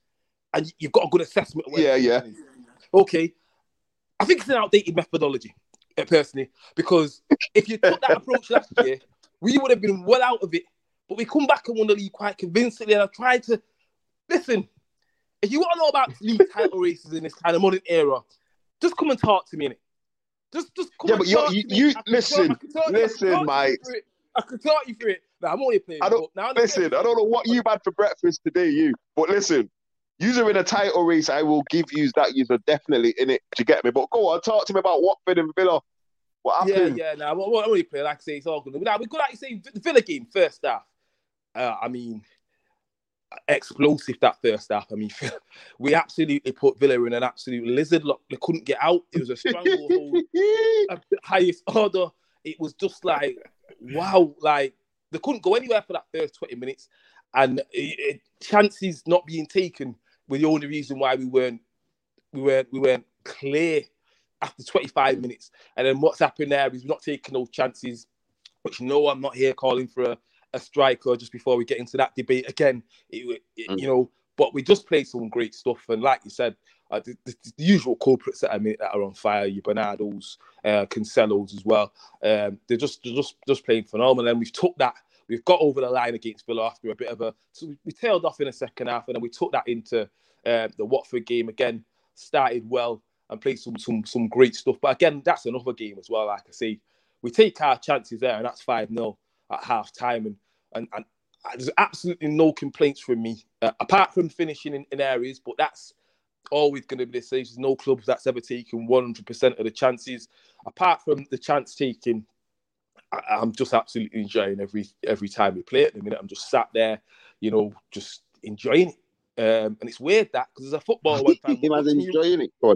and you've got a good assessment. Of yeah, yeah. Is. Okay, I think it's an outdated methodology, personally, because if you took that approach last year, we would have been well out of it. But we come back and won the league quite convincingly. And I've tried to... Listen, if you want to know about league title races in this kind of modern era, just come and talk to me, innit? Just, just come yeah, and talk you, to you, me. Yeah, but you, listen, talk, listen, mate. I could talk you through it. Nah, I'm only playing. I don't, now, listen, I don't know what you've had for breakfast today, you. But listen, you're in a title race, I will give you that. You're definitely in it. Do you get me? But go on, talk to me about Watford and Villa. What happened? Yeah, yeah, nah, I'm only playing. Like I say, it's all good. Now, we could like say the Villa game, first half. Uh, I mean, explosive that first half. I mean, we absolutely put Villa in an absolute lizard lock. They couldn't get out. It was a stranglehold, highest order. It was just like, wow, like they couldn't go anywhere for that first twenty minutes, and it, it, chances not being taken were the only reason why we weren't we weren't we weren't clear after twenty-five minutes. And then what's happened there is we're not taking no chances. Which no, I'm not here calling for a, a striker just before we get into that debate again. It, it, mm. You know, but we just played some great stuff, and like you said, uh, the, the, the usual culprits that I mean that are on fire, your Bernardos, uh, Cancelos as well. Um, they're just they're just just playing phenomenal, and we've took that. We've got over the line against Villa after a bit of a... So we tailed off in the second half, and then we took that into uh, the Watford game again. Started well and played some some some great stuff. But again, that's another game as well, like I say. We take our chances there, and that's five nil at half-time. And, and, and there's absolutely no complaints from me, uh, apart from finishing in, in areas, but that's always going to be the same. There's no club that's ever taken one hundred percent of the chances. Apart from the chance taking... I'm just absolutely enjoying every every time we play it. At the minute, I'm just sat there, you know, just enjoying it. Um, and it's weird that, because as a footballer, one time, enjoying it, your,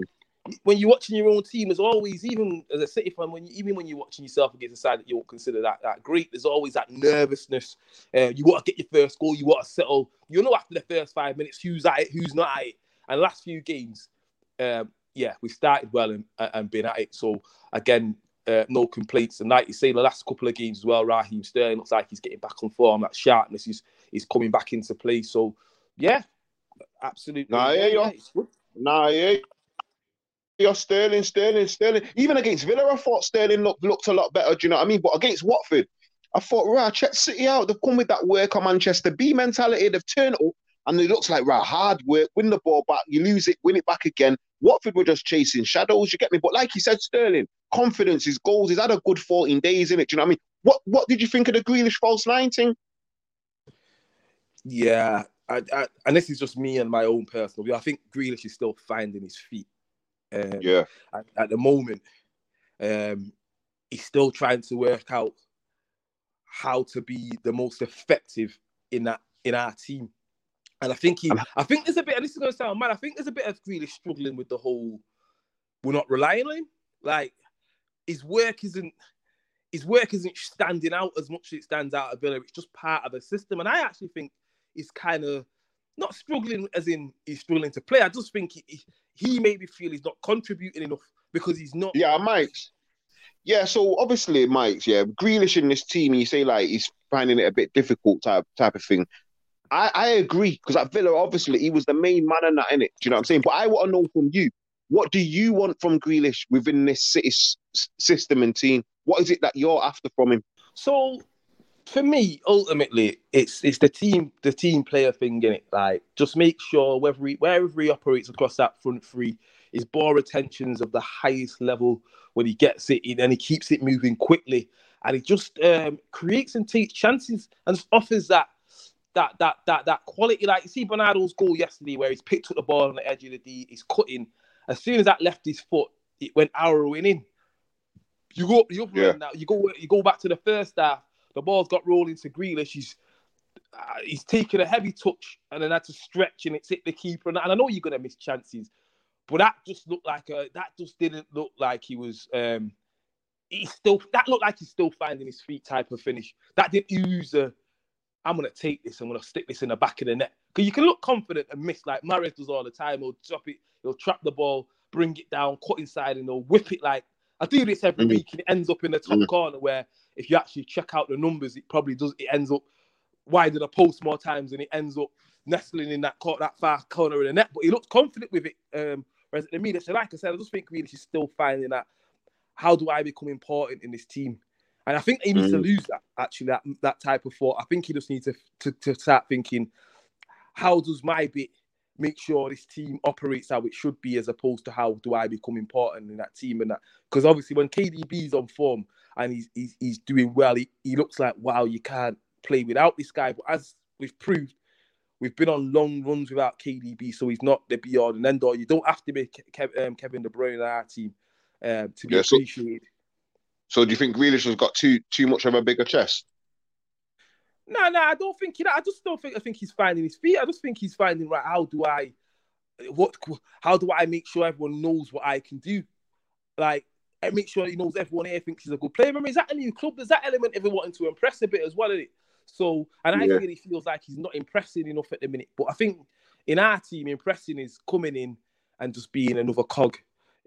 when you're watching your own team, there's always, even as a City fan, when you, even when you're watching yourself against a side that you won't consider that, that great, there's always that nervousness. Uh, you want to get your first goal, you want to settle. You know after the first five minutes who's at it, who's not at it. And the last few games, um, yeah, we started well and, and been at it. So, again, Uh, no complaints, and like you say, the last couple of games as well, Raheem Sterling looks like he's getting back on form. That sharpness is is coming back into play. So, yeah, absolutely. Nah, yeah, yeah, you're, nah, yeah. You're Sterling, Sterling, Sterling. Even against Villa, I thought Sterling looked looked a lot better. Do you know what I mean? But against Watford, I thought, right, check City out. They've come with that work on Manchester B mentality. They've turned up, and it looks like right, hard work. Win the ball back, you lose it, win it back again. Watford were just chasing shadows, you get me? But like you said, Sterling, confidence, his goals, he's had a good fourteen days in it. Do you know what I mean? What what did you think of the Grealish false nine thing? Yeah, I, I, and this is just me and my own personal view. I think Grealish is still finding his feet. Um, yeah. At, at the moment, um, he's still trying to work out how to be the most effective in that in our team. And I think he, I think there's a bit, and this is going to sound mad, I think there's a bit of Grealish struggling with the whole, we're not relying on him. Like, his work isn't, his work isn't standing out as much as it stands out at Villa. It's just part of the system. And I actually think he's kind of, not struggling as in he's struggling to play. I just think he, he maybe feel he's not contributing enough because he's not. Yeah, Mike. Yeah, so obviously, Mike, yeah, Grealish in this team, you say like he's finding it a bit difficult type type of thing. I, I agree, because at Villa, obviously, he was the main man in that, innit? Do you know what I'm saying? But I want to know from you, what do you want from Grealish within this City s- system and team? What is it that you're after from him? So, for me, ultimately, it's it's the team the team player thing, innit? Like, just make sure whether he, wherever he operates across that front three, his ball retention's of the highest level when he gets it, and he keeps it moving quickly, and he just um, creates and takes chances and offers that That that that that quality, like you see Bernardo's goal yesterday, where he's picked up the ball on the edge of the D, he's cutting. As soon as that left his foot, it went arrowing in. You go, you up yeah. now. You go, you go back to the first half. The ball's got rolling to Grealish. He's uh, he's taken a heavy touch and then had to stretch and it's hit the keeper. And, and I know you're gonna miss chances, but that just looked like a, that just didn't look like he was. Um, he still that looked like he's still finding his feet type of finish. That didn't use a. I'm going to take this, I'm going to stick this in the back of the net. Because you can look confident and miss, like Mahrez does all the time. He'll drop it, he'll trap the ball, bring it down, cut inside, and he'll whip it. Like, I do this every mm-hmm. week, and it ends up in the top mm-hmm. corner where if you actually check out the numbers, it probably does, it ends up wider the post more times, and it ends up nestling in that cor- that far corner of the net. But he looks confident with it. Um, whereas at the media, so like I said, I just think really she's still finding that, how do I become important in this team? And I think he needs mm. to lose that, actually, that that type of thought. I think he just needs to, to, to start thinking, how does my bit make sure this team operates how it should be, as opposed to how do I become important in that team and that. Because obviously when K D B's on form and he's he's, he's doing well, he, he looks like, wow, you can't play without this guy. But as we've proved, we've been on long runs without K D B, so he's not the be-all and end-all. You don't have to be Kev, um, Kevin De Bruyne in our team uh, to be yeah, so, appreciated. So do you think Grealish has got too too much of a bigger chest? No, nah, no, nah, I don't think, you know, I just don't think, I think he's finding his feet. I just think he's finding, right, how do I, what, how do I make sure everyone knows what I can do? Like, make sure he knows everyone here thinks he's a good player. Remember, is that a new club? There's that element of him wanting to impress a bit as well, isn't it? So, and I yeah. think he feels like he's not impressing enough at the minute. But I think in our team, impressing is coming in and just being another cog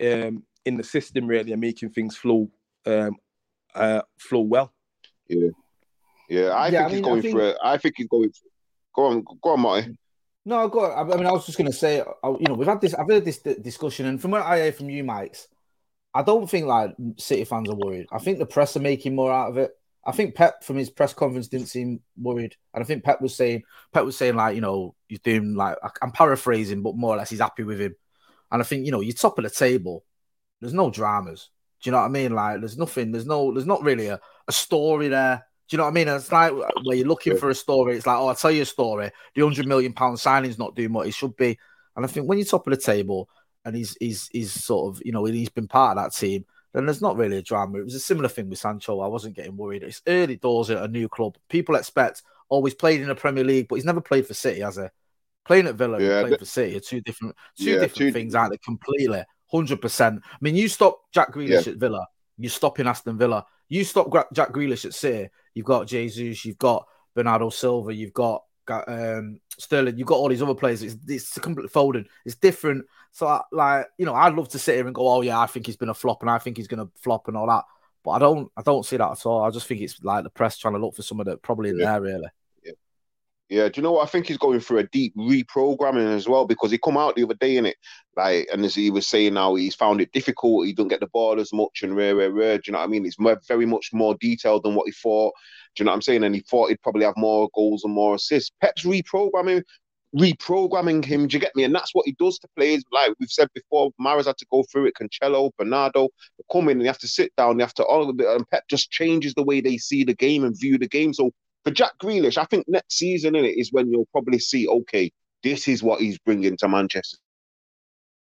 um, in the system, really, and making things flow, um, uh, flow well. Yeah. Yeah, I yeah, think I mean, he's going I think, for it. I think he's going for it. Go on, go on, Marty. No, go on. I mean, I was just going to say, you know, we've had this, I've heard this discussion, and from what I hear from you, Mykes, I don't think, like, City fans are worried. I think the press are making more out of it. I think Pep, from his press conference, didn't seem worried. And I think Pep was saying, Pep was saying, like, you know, he's doing, like, I'm paraphrasing, but more or less he's happy with him. And I think, you know, you're top of the table. There's no dramas. Do you know what I mean? Like, there's nothing, there's no, there's not really a, a story there. Do you know what I mean? It's like where you're looking for a story. It's like, oh, I'll tell you a story. The one hundred million pounds signing's not doing what it should be. And I think when you're top of the table and he's he's he's sort of, you know, he's been part of that team, then there's not really a drama. It was a similar thing with Sancho. I wasn't getting worried. It's early doors at a new club. People expect, oh, he's played in the Premier League, but he's never played for City, has he? Playing at Villa yeah, and playing but... for City are two different, two yeah, different two... things, aren't they? Completely, one hundred percent. I mean, you stop Jack Grealish yeah. at Villa, you stop in Aston Villa. You stop Jack Grealish at City, you've got Jesus, you've got Bernardo Silva, you've got um, Sterling, you've got all these other players. It's, it's completely folded. It's different. So, I, like, you know, I'd love to sit here and go, oh, yeah, I think he's been a flop and I think he's going to flop and all that. But I don't I don't see that at all. I just think it's like the press trying to look for someone that probably isn't yeah. there, really. Yeah. yeah, do you know what? I think he's going through a deep reprogramming as well, because he come out the other day, innit? Like, and as he was saying now, he's found it difficult. He don't get the ball as much and rare, rare, rare. Do you know what I mean? It's very much more detailed than what he thought. Do you know what I'm saying? And he thought he'd probably have more goals and more assists. Pep's reprogramming, reprogramming him. Do you get me? And that's what he does to players. Like we've said before, Mahrez had to go through it. Cancelo, Bernardo, they come in and they have to sit down. They have to all of it. And Pep just changes the way they see the game and view the game. So for Jack Grealish, I think next season in it is when you'll probably see, okay, this is what he's bringing to Manchester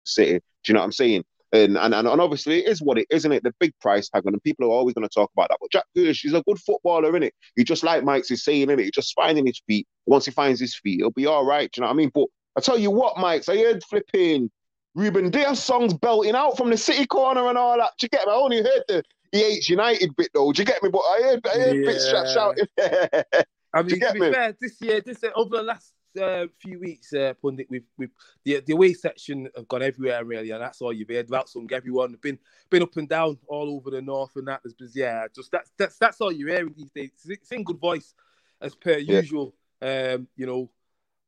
City. Do you know what I'm saying? And, and and obviously it is what it is, isn't it? The big price tag, and people are always going to talk about that. But Jack Grealish is a good footballer, innit? He just, like Mykes is saying, innit? He's just finding his feet. Once he finds his feet, he'll be all right. Do you know what I mean? But I tell you what, Mykes, I heard flipping Ruben Dias songs belting out from the City corner and all that. Do you get me? I only heard the he hates United bit though. Do you get me? But I heard I heard yeah. bits shouting. I mean, do you get to be me? fair, this year, this uh, over the last. Uh, few weeks, uh, pundit, we've, we've the the away section have gone everywhere really, and that's all you've heard about. Some everyone been been up and down all over the north and that. There's been, yeah, just that's that's that's all you're hearing these days. Single voice as per yeah. usual, um, you know,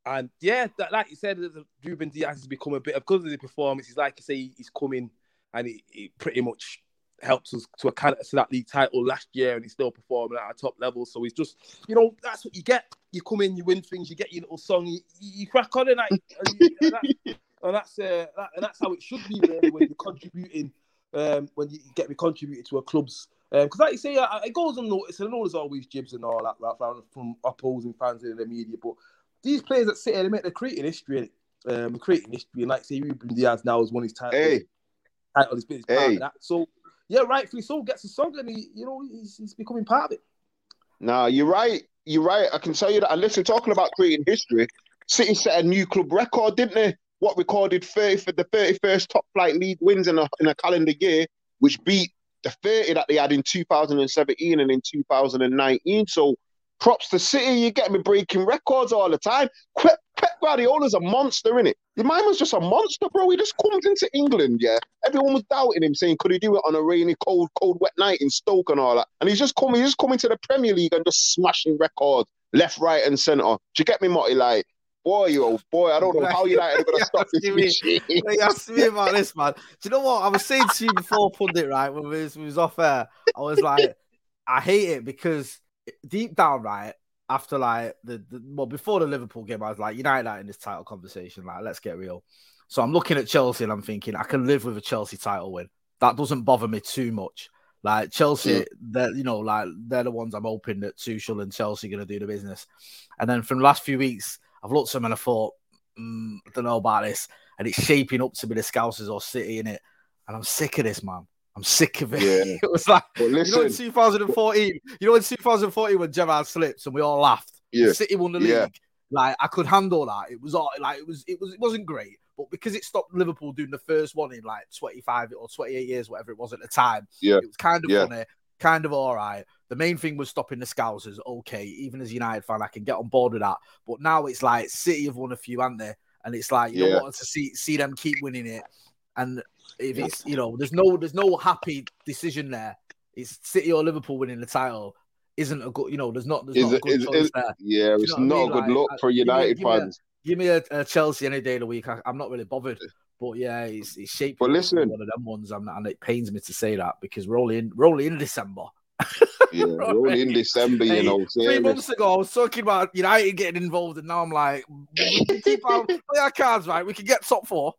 and yeah, that, like you said, Ruben Dias has become a bit of, because of the performances. Like you say, he's coming and it, it pretty much helps us to a to that league title last year, and he's still performing at a top level. So he's just, you know, that's what you get. You come in, you win things, you get your little song, you, you crack on, and, that, and, that, and that's uh, that, and that's how it should be really, when you're contributing, um, when you get contributed to a club's. Because, um, like you say, I, it goes unnoticed, and I know there's always jibs and all that right, from, from opposing fans in the media, but these players that sit here, they're creating history, really. Um, creating history, and like say, Ruben Dias now has won his title. Hey. Title, he's been his part hey. of that. So, yeah, rightfully so, gets a song, and he, you know, he's, he's becoming part of it. Nah, you're right. You're right. I can tell you that. And listen, talking about creating history, City set a new club record, didn't they? What recorded thirty for the thirty-first top-flight league wins in a in a calendar year, which beat the thirty that they had in two thousand seventeen and in two thousand nineteen. So, props to City. You get me, breaking records all the time. Pep Guardiola's a monster, innit? Your man was just a monster, bro. He just comes into England, yeah. Everyone was doubting him, saying, could he do it on a rainy, cold, cold, wet night in Stoke and all that? And he's just coming, he's just coming to the Premier League and just smashing records left, right, and centre. Do you get me, Marty? Like, boy, you old boy, I don't know how you like it, but I stop this shit. You asked me about this, man. Do you know what? I was saying to you before, Pundit, right? When we was, we was off air, I was like, I hate it because deep down, right, after like the, the well before the Liverpool game, I was like, United are in this title conversation. Like, let's get real. So I'm looking at Chelsea and I'm thinking I can live with a Chelsea title win. That doesn't bother me too much. Like Chelsea, yeah. they're you know like they're the ones I'm hoping that Tuchel and Chelsea are going to do the business. And then from the last few weeks, I've looked at them and I thought, mm, I don't know about this. And it's shaping up to be the Scousers or City in it. And I'm sick of this, man. I'm sick of it. Yeah. It was like, well, listen, you know, in two thousand fourteen, you know, in two thousand fourteen when Gerrard slipped and we all laughed. Yeah. City won the league. Yeah. Like I could handle that. It was all like it was. It was. It wasn't great, but because it stopped Liverpool doing the first one in like twenty-five or twenty-eight years, whatever it was at the time. Yeah. It was kind of yeah. funny, kind of all right. The main thing was stopping the Scousers. Okay, even as a United fan, I can get on board with that. But now it's like City have won a few, haven't they? And it's like you yeah. want to see see them keep winning it. And if it's, you know, there's no there's no happy decision there. It's City or Liverpool winning the title isn't a good, you know, there's not, there's is, not a good is, is, there. Yeah, it's not a good look for United fans. Give me a, give me a, a Chelsea any day of the week. I, I'm not really bothered. But yeah, it's, it's shaping but listen, one of them ones. I'm, and it pains me to say that because we're only in, we're only in December. Yeah, we're only in December, hey, you know. Three serious. months ago, I was talking about United getting involved and now I'm like, we can keep our, play our cards right. We can get top four.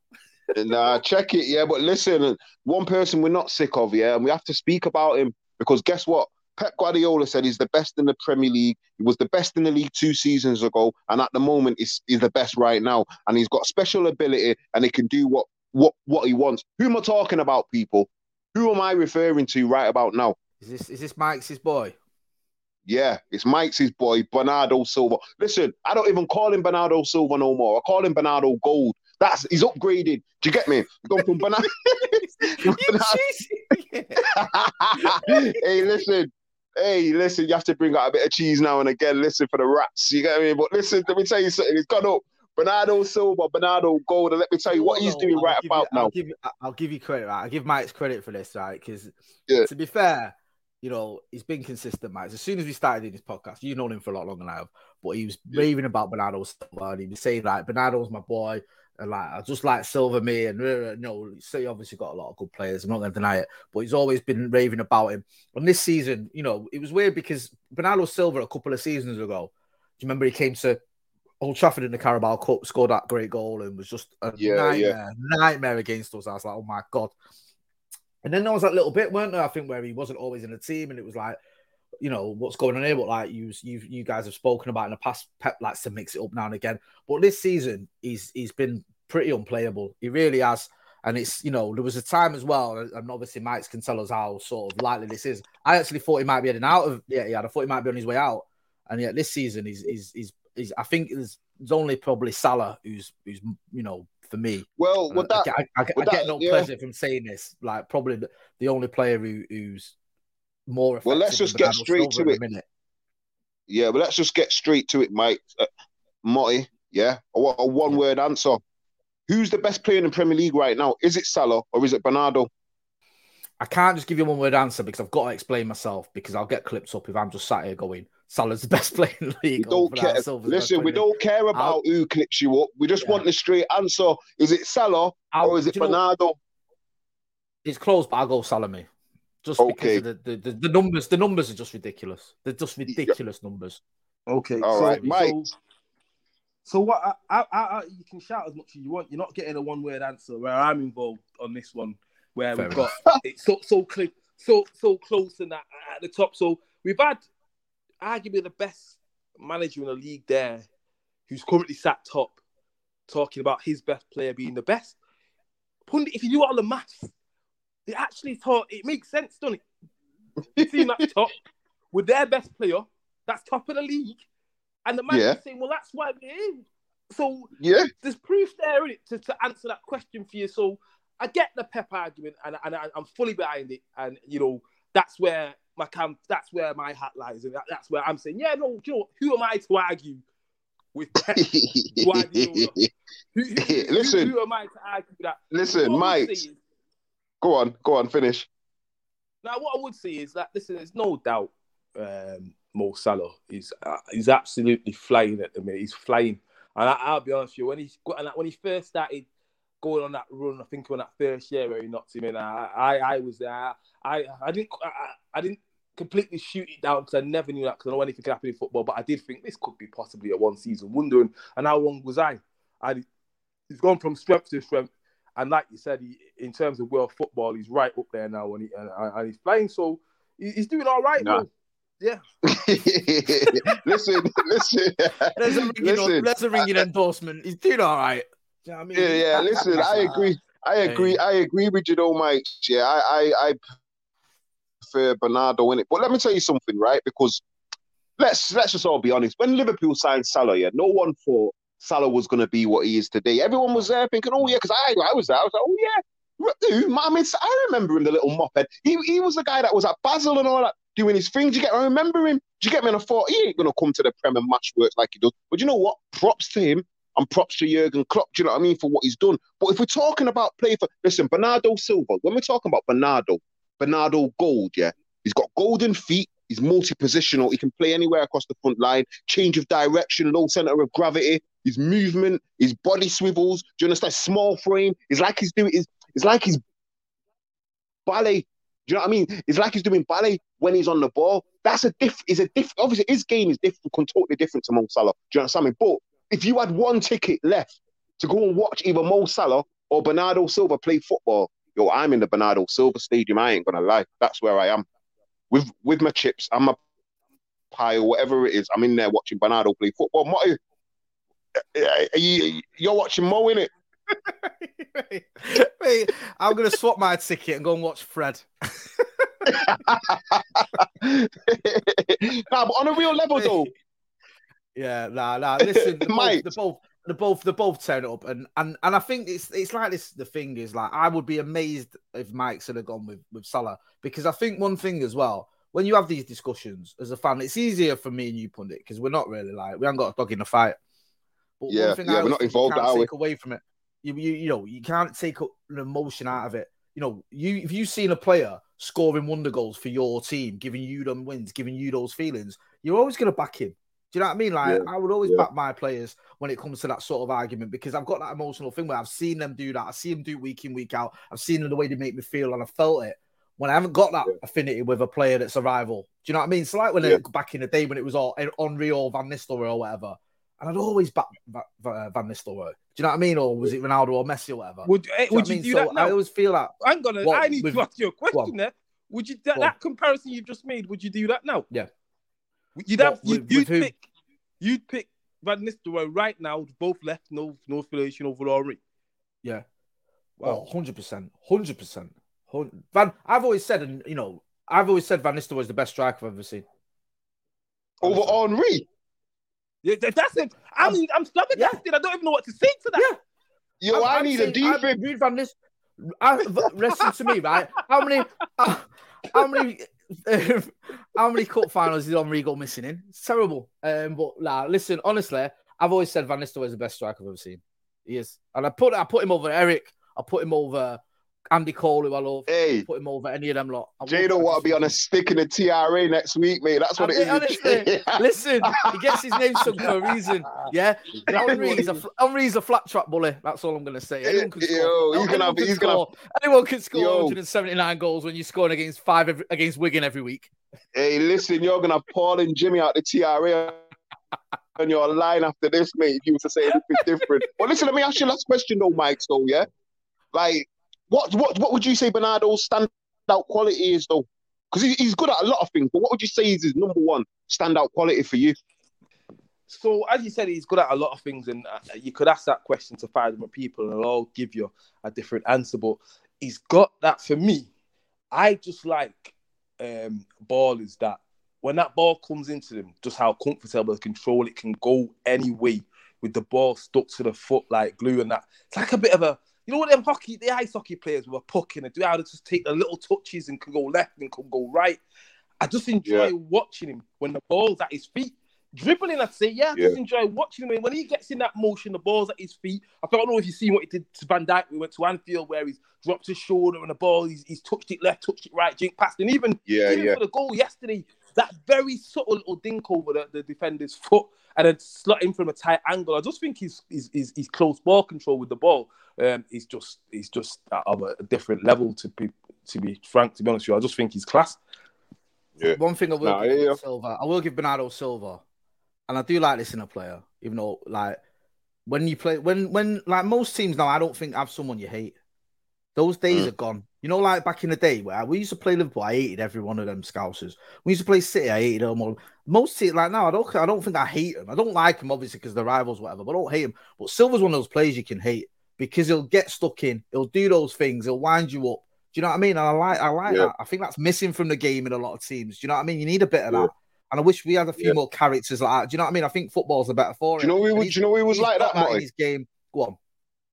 Nah, check it, yeah. But listen, one person we're not sick of, yeah, and we have to speak about him because guess what? Pep Guardiola said he's the best in the Premier League. He was the best in the league two seasons ago, and at the moment, he's, he's the best right now. And he's got special ability, and he can do what what what he wants. Who am I talking about, people? Who am I referring to right about now? Is this is this Mike's his boy? Yeah, it's Mike's his boy, Bernardo Silva. Listen, I don't even call him Bernardo Silva no more. I call him Bernardo Gold. That's he's upgraded. Do you get me? Going from Bernardo. Hey, listen. Hey, listen. You have to bring out a bit of cheese now and again. Listen for the rats. You get what I mean? But listen, let me tell you something. It's gone up. Bernardo Silva, Bernardo Gold. And let me tell you what he's doing right about now. I'll give you credit. Right, I'll give Mike's credit for this, right? Because yeah. to be fair, you know, he's been consistent, Mike. As soon as we started doing this podcast, you've known him for a lot longer than I have, but he was yeah. raving about Bernardo Silva and he was saying, like, Bernardo's my boy. And like, I just like Silva, me, and you know, City obviously got a lot of good players. I'm not going to deny it, but he's always been raving about him. And this season, you know, it was weird because Bernardo Silva a couple of seasons ago, do you remember he came to Old Trafford in the Carabao Cup, scored that great goal, and was just a yeah, nightmare, yeah. nightmare against us. I was like, oh my god. And then there was that little bit, weren't there? I think where he wasn't always in the team, and it was like, you know, what's going on here? But like you, you, you guys have spoken about in the past, Pep likes to mix it up now and again. But this season, he's he's been pretty unplayable. He really has. And it's, you know, there was a time as well, and obviously Mike's can tell us how sort of likely this is. I actually thought he might be heading out of yeah, yeah. I thought he might be on his way out. And yet this season, he's he's he's, he's I think there's only probably Salah who's who's you know. For me, well, with that, I, I, I, with I get that, no yeah. pleasure from saying this. Like, probably the, the only player who, who's more. Well, let's just get straight to it. Yeah, well, let's just get straight to it, Mike. Uh, Motty, yeah, a, a one-word answer. Who's the best player in the Premier League right now? Is it Salah or is it Bernardo? I can't just give you a one-word answer because I've got to explain myself because I'll get clipped up if I'm just sat here going, Salah's the best player in the league. We don't care. Listen, we don't care about I'll, who clips you up. We just yeah. want the straight answer. Is it Salah I'll, or is it Bernardo? Know, it's close, but I'll go Salah, me. Just okay. because of the, the, the, the numbers. The numbers are just ridiculous. They're just ridiculous yeah. numbers. Okay. All so, right, Mike. So, so what? I, I, I, you can shout as much as you want. You're not getting a one-word answer where I'm involved on this one, where Fair we've enough. got it's so so, cl- so so close and at, at the top. So we've had... arguably the best manager in the league there, who's currently sat top, talking about his best player being the best. Pundit, if you do all the maths, they actually thought it makes sense, doesn't it? The team at top with their best player, that's top of the league, and the manager's yeah. saying, "Well, that's why it is." So yeah. there's proof there, isn't it, to, to answer that question for you. So I get the Pep argument, and and I, I'm fully behind it, and you know that's where. My camp, that's where my hat lies, and that's where I'm saying, yeah, no, you know, who am I to argue with Pep Guardiola? Who, who, listen, who am I to argue that? Listen, what Mike, is, go on, go on, finish. Now, what I would say is that, listen, there's no doubt um, Mo Salah is uh, is absolutely flying at the minute. He's flying, and I, I'll be honest with you, when he when he first started going on that run, I think on that first year where he knocked him in, I I, I was there. I I, I didn't I, I didn't. completely shoot it down, because I never knew that, because I don't know anything could happen in football, but I did think this could be possibly a one-season wonder, and, and how wrong was I? And he's gone from strength to strength, and like you said, he, in terms of world football, he's right up there now, and, he, and, and he's playing, so he, he's doing all right, no. man. Yeah. listen, listen. There's a ringing, listen, there's a ringing I, endorsement. He's doing all right. You know what I mean? Yeah, yeah. Listen, I agree. I agree. Yeah. I agree with you, though, Mike. Yeah, I, I, I prefer Bernardo in it. But let me tell you something, right? Because let's let's just all be honest. When Liverpool signed Salah, yeah, no one thought Salah was going to be what he is today. Everyone was there thinking, oh yeah, because I, I was there. I was like, oh yeah. I mean, I remember him, the little mophead. He he was the guy that was at Basel and all that, doing his thing. Do you get? I remember him. Do you get me? And I thought he ain't gonna come to the Prem and match work like he does. But you know what? Props to him and props to Jurgen Klopp. Do you know what I mean, for what he's done? But if we're talking about play for, listen, Bernardo Silva. When we're talking about Bernardo, Bernardo Gold, yeah, he's got golden feet. He's multi-positional. He can play anywhere across the front line. Change of direction, low center of gravity. His movement, his body swivels. Do you understand? Small frame. It's like he's doing. It's, it's like he's ballet. Do you know what I mean? It's like he's doing ballet when he's on the ball. That's a diff. Is a diff. Obviously, his game is different, totally different to Mo Salah. Do you understand me? But if you had one ticket left to go and watch either Mo Salah or Bernardo Silva play football, yo, I'm in the Bernardo Silva stadium. I ain't gonna lie. That's where I am. With with my chips, I'm a pie or whatever it is. I'm in there watching Bernardo play football. Motty, you, you're watching Mo, innit? Wait, wait, I'm going to swap my ticket and go and watch Fred. Nah, but on a real level, though. Yeah, nah, nah. Listen, they're both, they're both, they're both, they're both turn up, and and and I think it's it's like this. The thing is, like, I would be amazed if Mykes had gone with with Salah, because I think one thing as well. When you have these discussions as a fan, it's easier for me and you, pundit, because we're not really like we haven't got a dog in the fight. But yeah, one thing yeah, I we're not involved. Can't take away from it. You, you you know, you can't take an emotion out of it. You know, you if you've seen a player scoring wonder goals for your team, giving you them wins, giving you those feelings, you're always going to back him. Do you know what I mean? Like, yeah, I would always yeah. back my players when it comes to that sort of argument, because I've got that emotional thing where I've seen them do that. I see them do week in, week out. I've seen them the way they make me feel, and I felt it. When I haven't got that yeah. affinity with a player that's a rival. Do you know what I mean? It's like when yeah. it, back in the day when it was all Henry or Van Nistelrooy or whatever. And I'd always back Van Nistelrooy. Do you know what I mean? Or was it Ronaldo or Messi or whatever? Would, hey, do you, would you do so that now? I always feel that. I'm gonna. What, I need with, to ask you a question there. Would you that, that comparison you've just made? Would you do that now? Yeah. You'd have, what, you'd, with, you'd with pick. Who? You'd pick Van Nistelrooy right now. Both left, no, no affiliation over Henry. Yeah. Wow. one hundred percent one hundred percent Van. I've always said, and you know, I've always said Van Nistelrooy is the best striker I've ever seen. Over Henry. Yeah, that's it. I'm I'm, I'm flabbergasted. Yeah. I don't even know what to think for that. Yeah. Yo, I'm, I I'm need saying, a defense. Ruud van Nistelrooy. Listen to me, right? How many, uh, how many, uh, how many cup finals is Henry go missing in? It's terrible. Um, but nah, listen, honestly, I've always said Van Nistelrooy is the best striker I've ever seen. He is, and I put I put him over Eric. I put him over Andy Cole, who I love. Hey, put him over any of them lot. Jado want to be on a stick in the T R A next week, mate. That's what I mean, it is. Honestly, listen, he gets his name sung for a reason. Yeah, Henry's a Henry's a flat trap bully. That's all I'm gonna say. Anyone can score. Yo, he's gonna have, he's gonna have... Anyone can score Yo. one hundred seventy-nine goals when you're scoring against five every, against Wigan every week. Hey, listen, you're gonna have Paul and Jimmy out the T R A on your line after this, mate. If you were to say anything different. Well, listen, let me ask you last question though, Mike. So yeah, like. What what what would you say Bernardo's standout quality is though? Because he, he's good at a lot of things, but what would you say is his number one standout quality for you? So as you said, he's good at a lot of things, and uh, you could ask that question to five different people, and they'll all give you a different answer. But he's got that for me. I just like um, ball is that when that ball comes into them, just how comfortable the control it can go any way with the ball stuck to the foot like glue, and that it's like a bit of a. You know what them hockey, the ice hockey players with a puck in it, how they just take the little touches and can go left and can go right. I just enjoy yeah. watching him when the ball's at his feet. Dribbling, I'd say, yeah, I yeah. just enjoy watching him. And when he gets in that motion, the ball's at his feet. I don't know if you've seen what he did to Van Dijk. We went to Anfield where he's dropped his shoulder and the ball, he's, he's touched it left, touched it right, jinked past. And even, yeah, even yeah. for the goal yesterday, that very subtle little dink over the, the defender's foot and then slot him from a tight angle. I just think he's, he's, he's, he's close ball control with the ball. Um, he's just he's just at a different level, to be, to be frank, to be honest with you. I just think he's class. Yeah. One thing I will nah, give yeah. Silva, I will give Bernardo Silva, and I do like this in a player, even though like when you play when when like most teams now, I don't think have someone you hate. Those days mm. are gone. You know, like back in the day where I, we used to play Liverpool, I hated every one of them Scousers. We used to play City, I hated them all. Most City, like now, I don't, I don't think I hate them. I don't like them, obviously, because they're rivals, whatever, but I don't hate them. But Silva's one of those players you can hate because he'll get stuck in. He'll do those things. He'll wind you up. Do you know what I mean? And I like, I like yeah. that. I think that's missing from the game in a lot of teams. Do you know what I mean? You need a bit of yeah. that. And I wish we had a few yeah. more characters like that. Do you know what I mean? I think football's the better for it. Do you know who was, do you know who was like that, Motty? His game. Go on.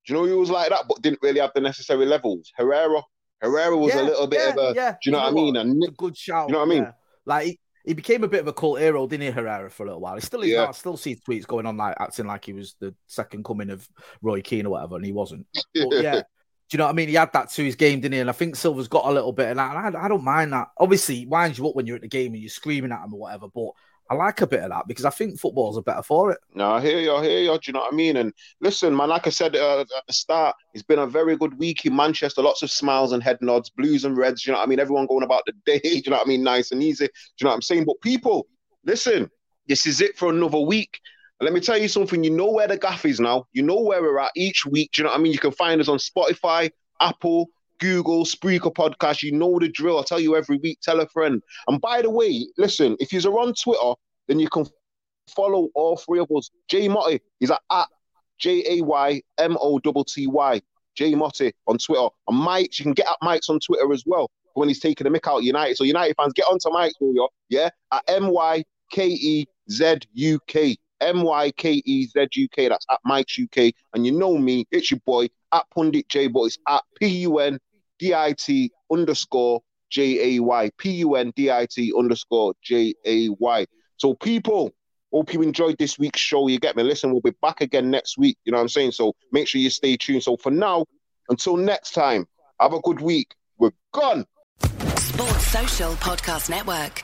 Do you know he was like that, but didn't really have the necessary levels? Herrera. Herrera was yeah, a little bit yeah, of a... Yeah. Do you know what I mean? And a good shout. Do you know what I mean? Yeah. Like, he, he became a bit of a cult hero, didn't he, Herrera, for a little while? He still, yeah. I still see tweets going on, like, acting like he was the second coming of Roy Keane or whatever, and he wasn't. But, yeah. Do you know what I mean? He had that to his game, didn't he? And I think Silva's got a little bit of that, and I, I don't mind that. Obviously, it winds you up when you're at the game and you're screaming at him or whatever, but... I like a bit of that because I think football's a better for it. No, I hear you, I hear you. Do you know what I mean? And listen, man, like I said uh, at the start, it's been a very good week in Manchester. Lots of smiles and head nods, blues and reds. Do you know what I mean? Everyone going about the day. Do you know what I mean? Nice and easy. Do you know what I'm saying? But people, listen, this is it for another week. And let me tell you something. You know where the gaff is now. You know where we're at each week. Do you know what I mean? You can find us on Spotify, Apple, Google, Spreaker podcast. You know the drill. I tell you every week, tell a friend. And by the way, listen, if you're on Twitter, then you can follow all three of us. Jay Motty is at, at J A Y M O T T Y, Jay Motty on Twitter. And Mike, you can get at Mike's on Twitter as well when he's taking a mick out of United. So United fans, get onto Mike's, yeah, at M Y K E Z U K. M Y K E Z U K, that's at Mike's U K. And you know me, it's your boy, at Pundit J, but it's at P U N D I T underscore J A Y. P U N D I T underscore J A Y. So people, hope you enjoyed this week's show, you get me? Listen, we'll be back again next week, you know what I'm saying? So make sure you stay tuned. So for now, until next time, have a good week. We're gone. Sports Social Podcast Network.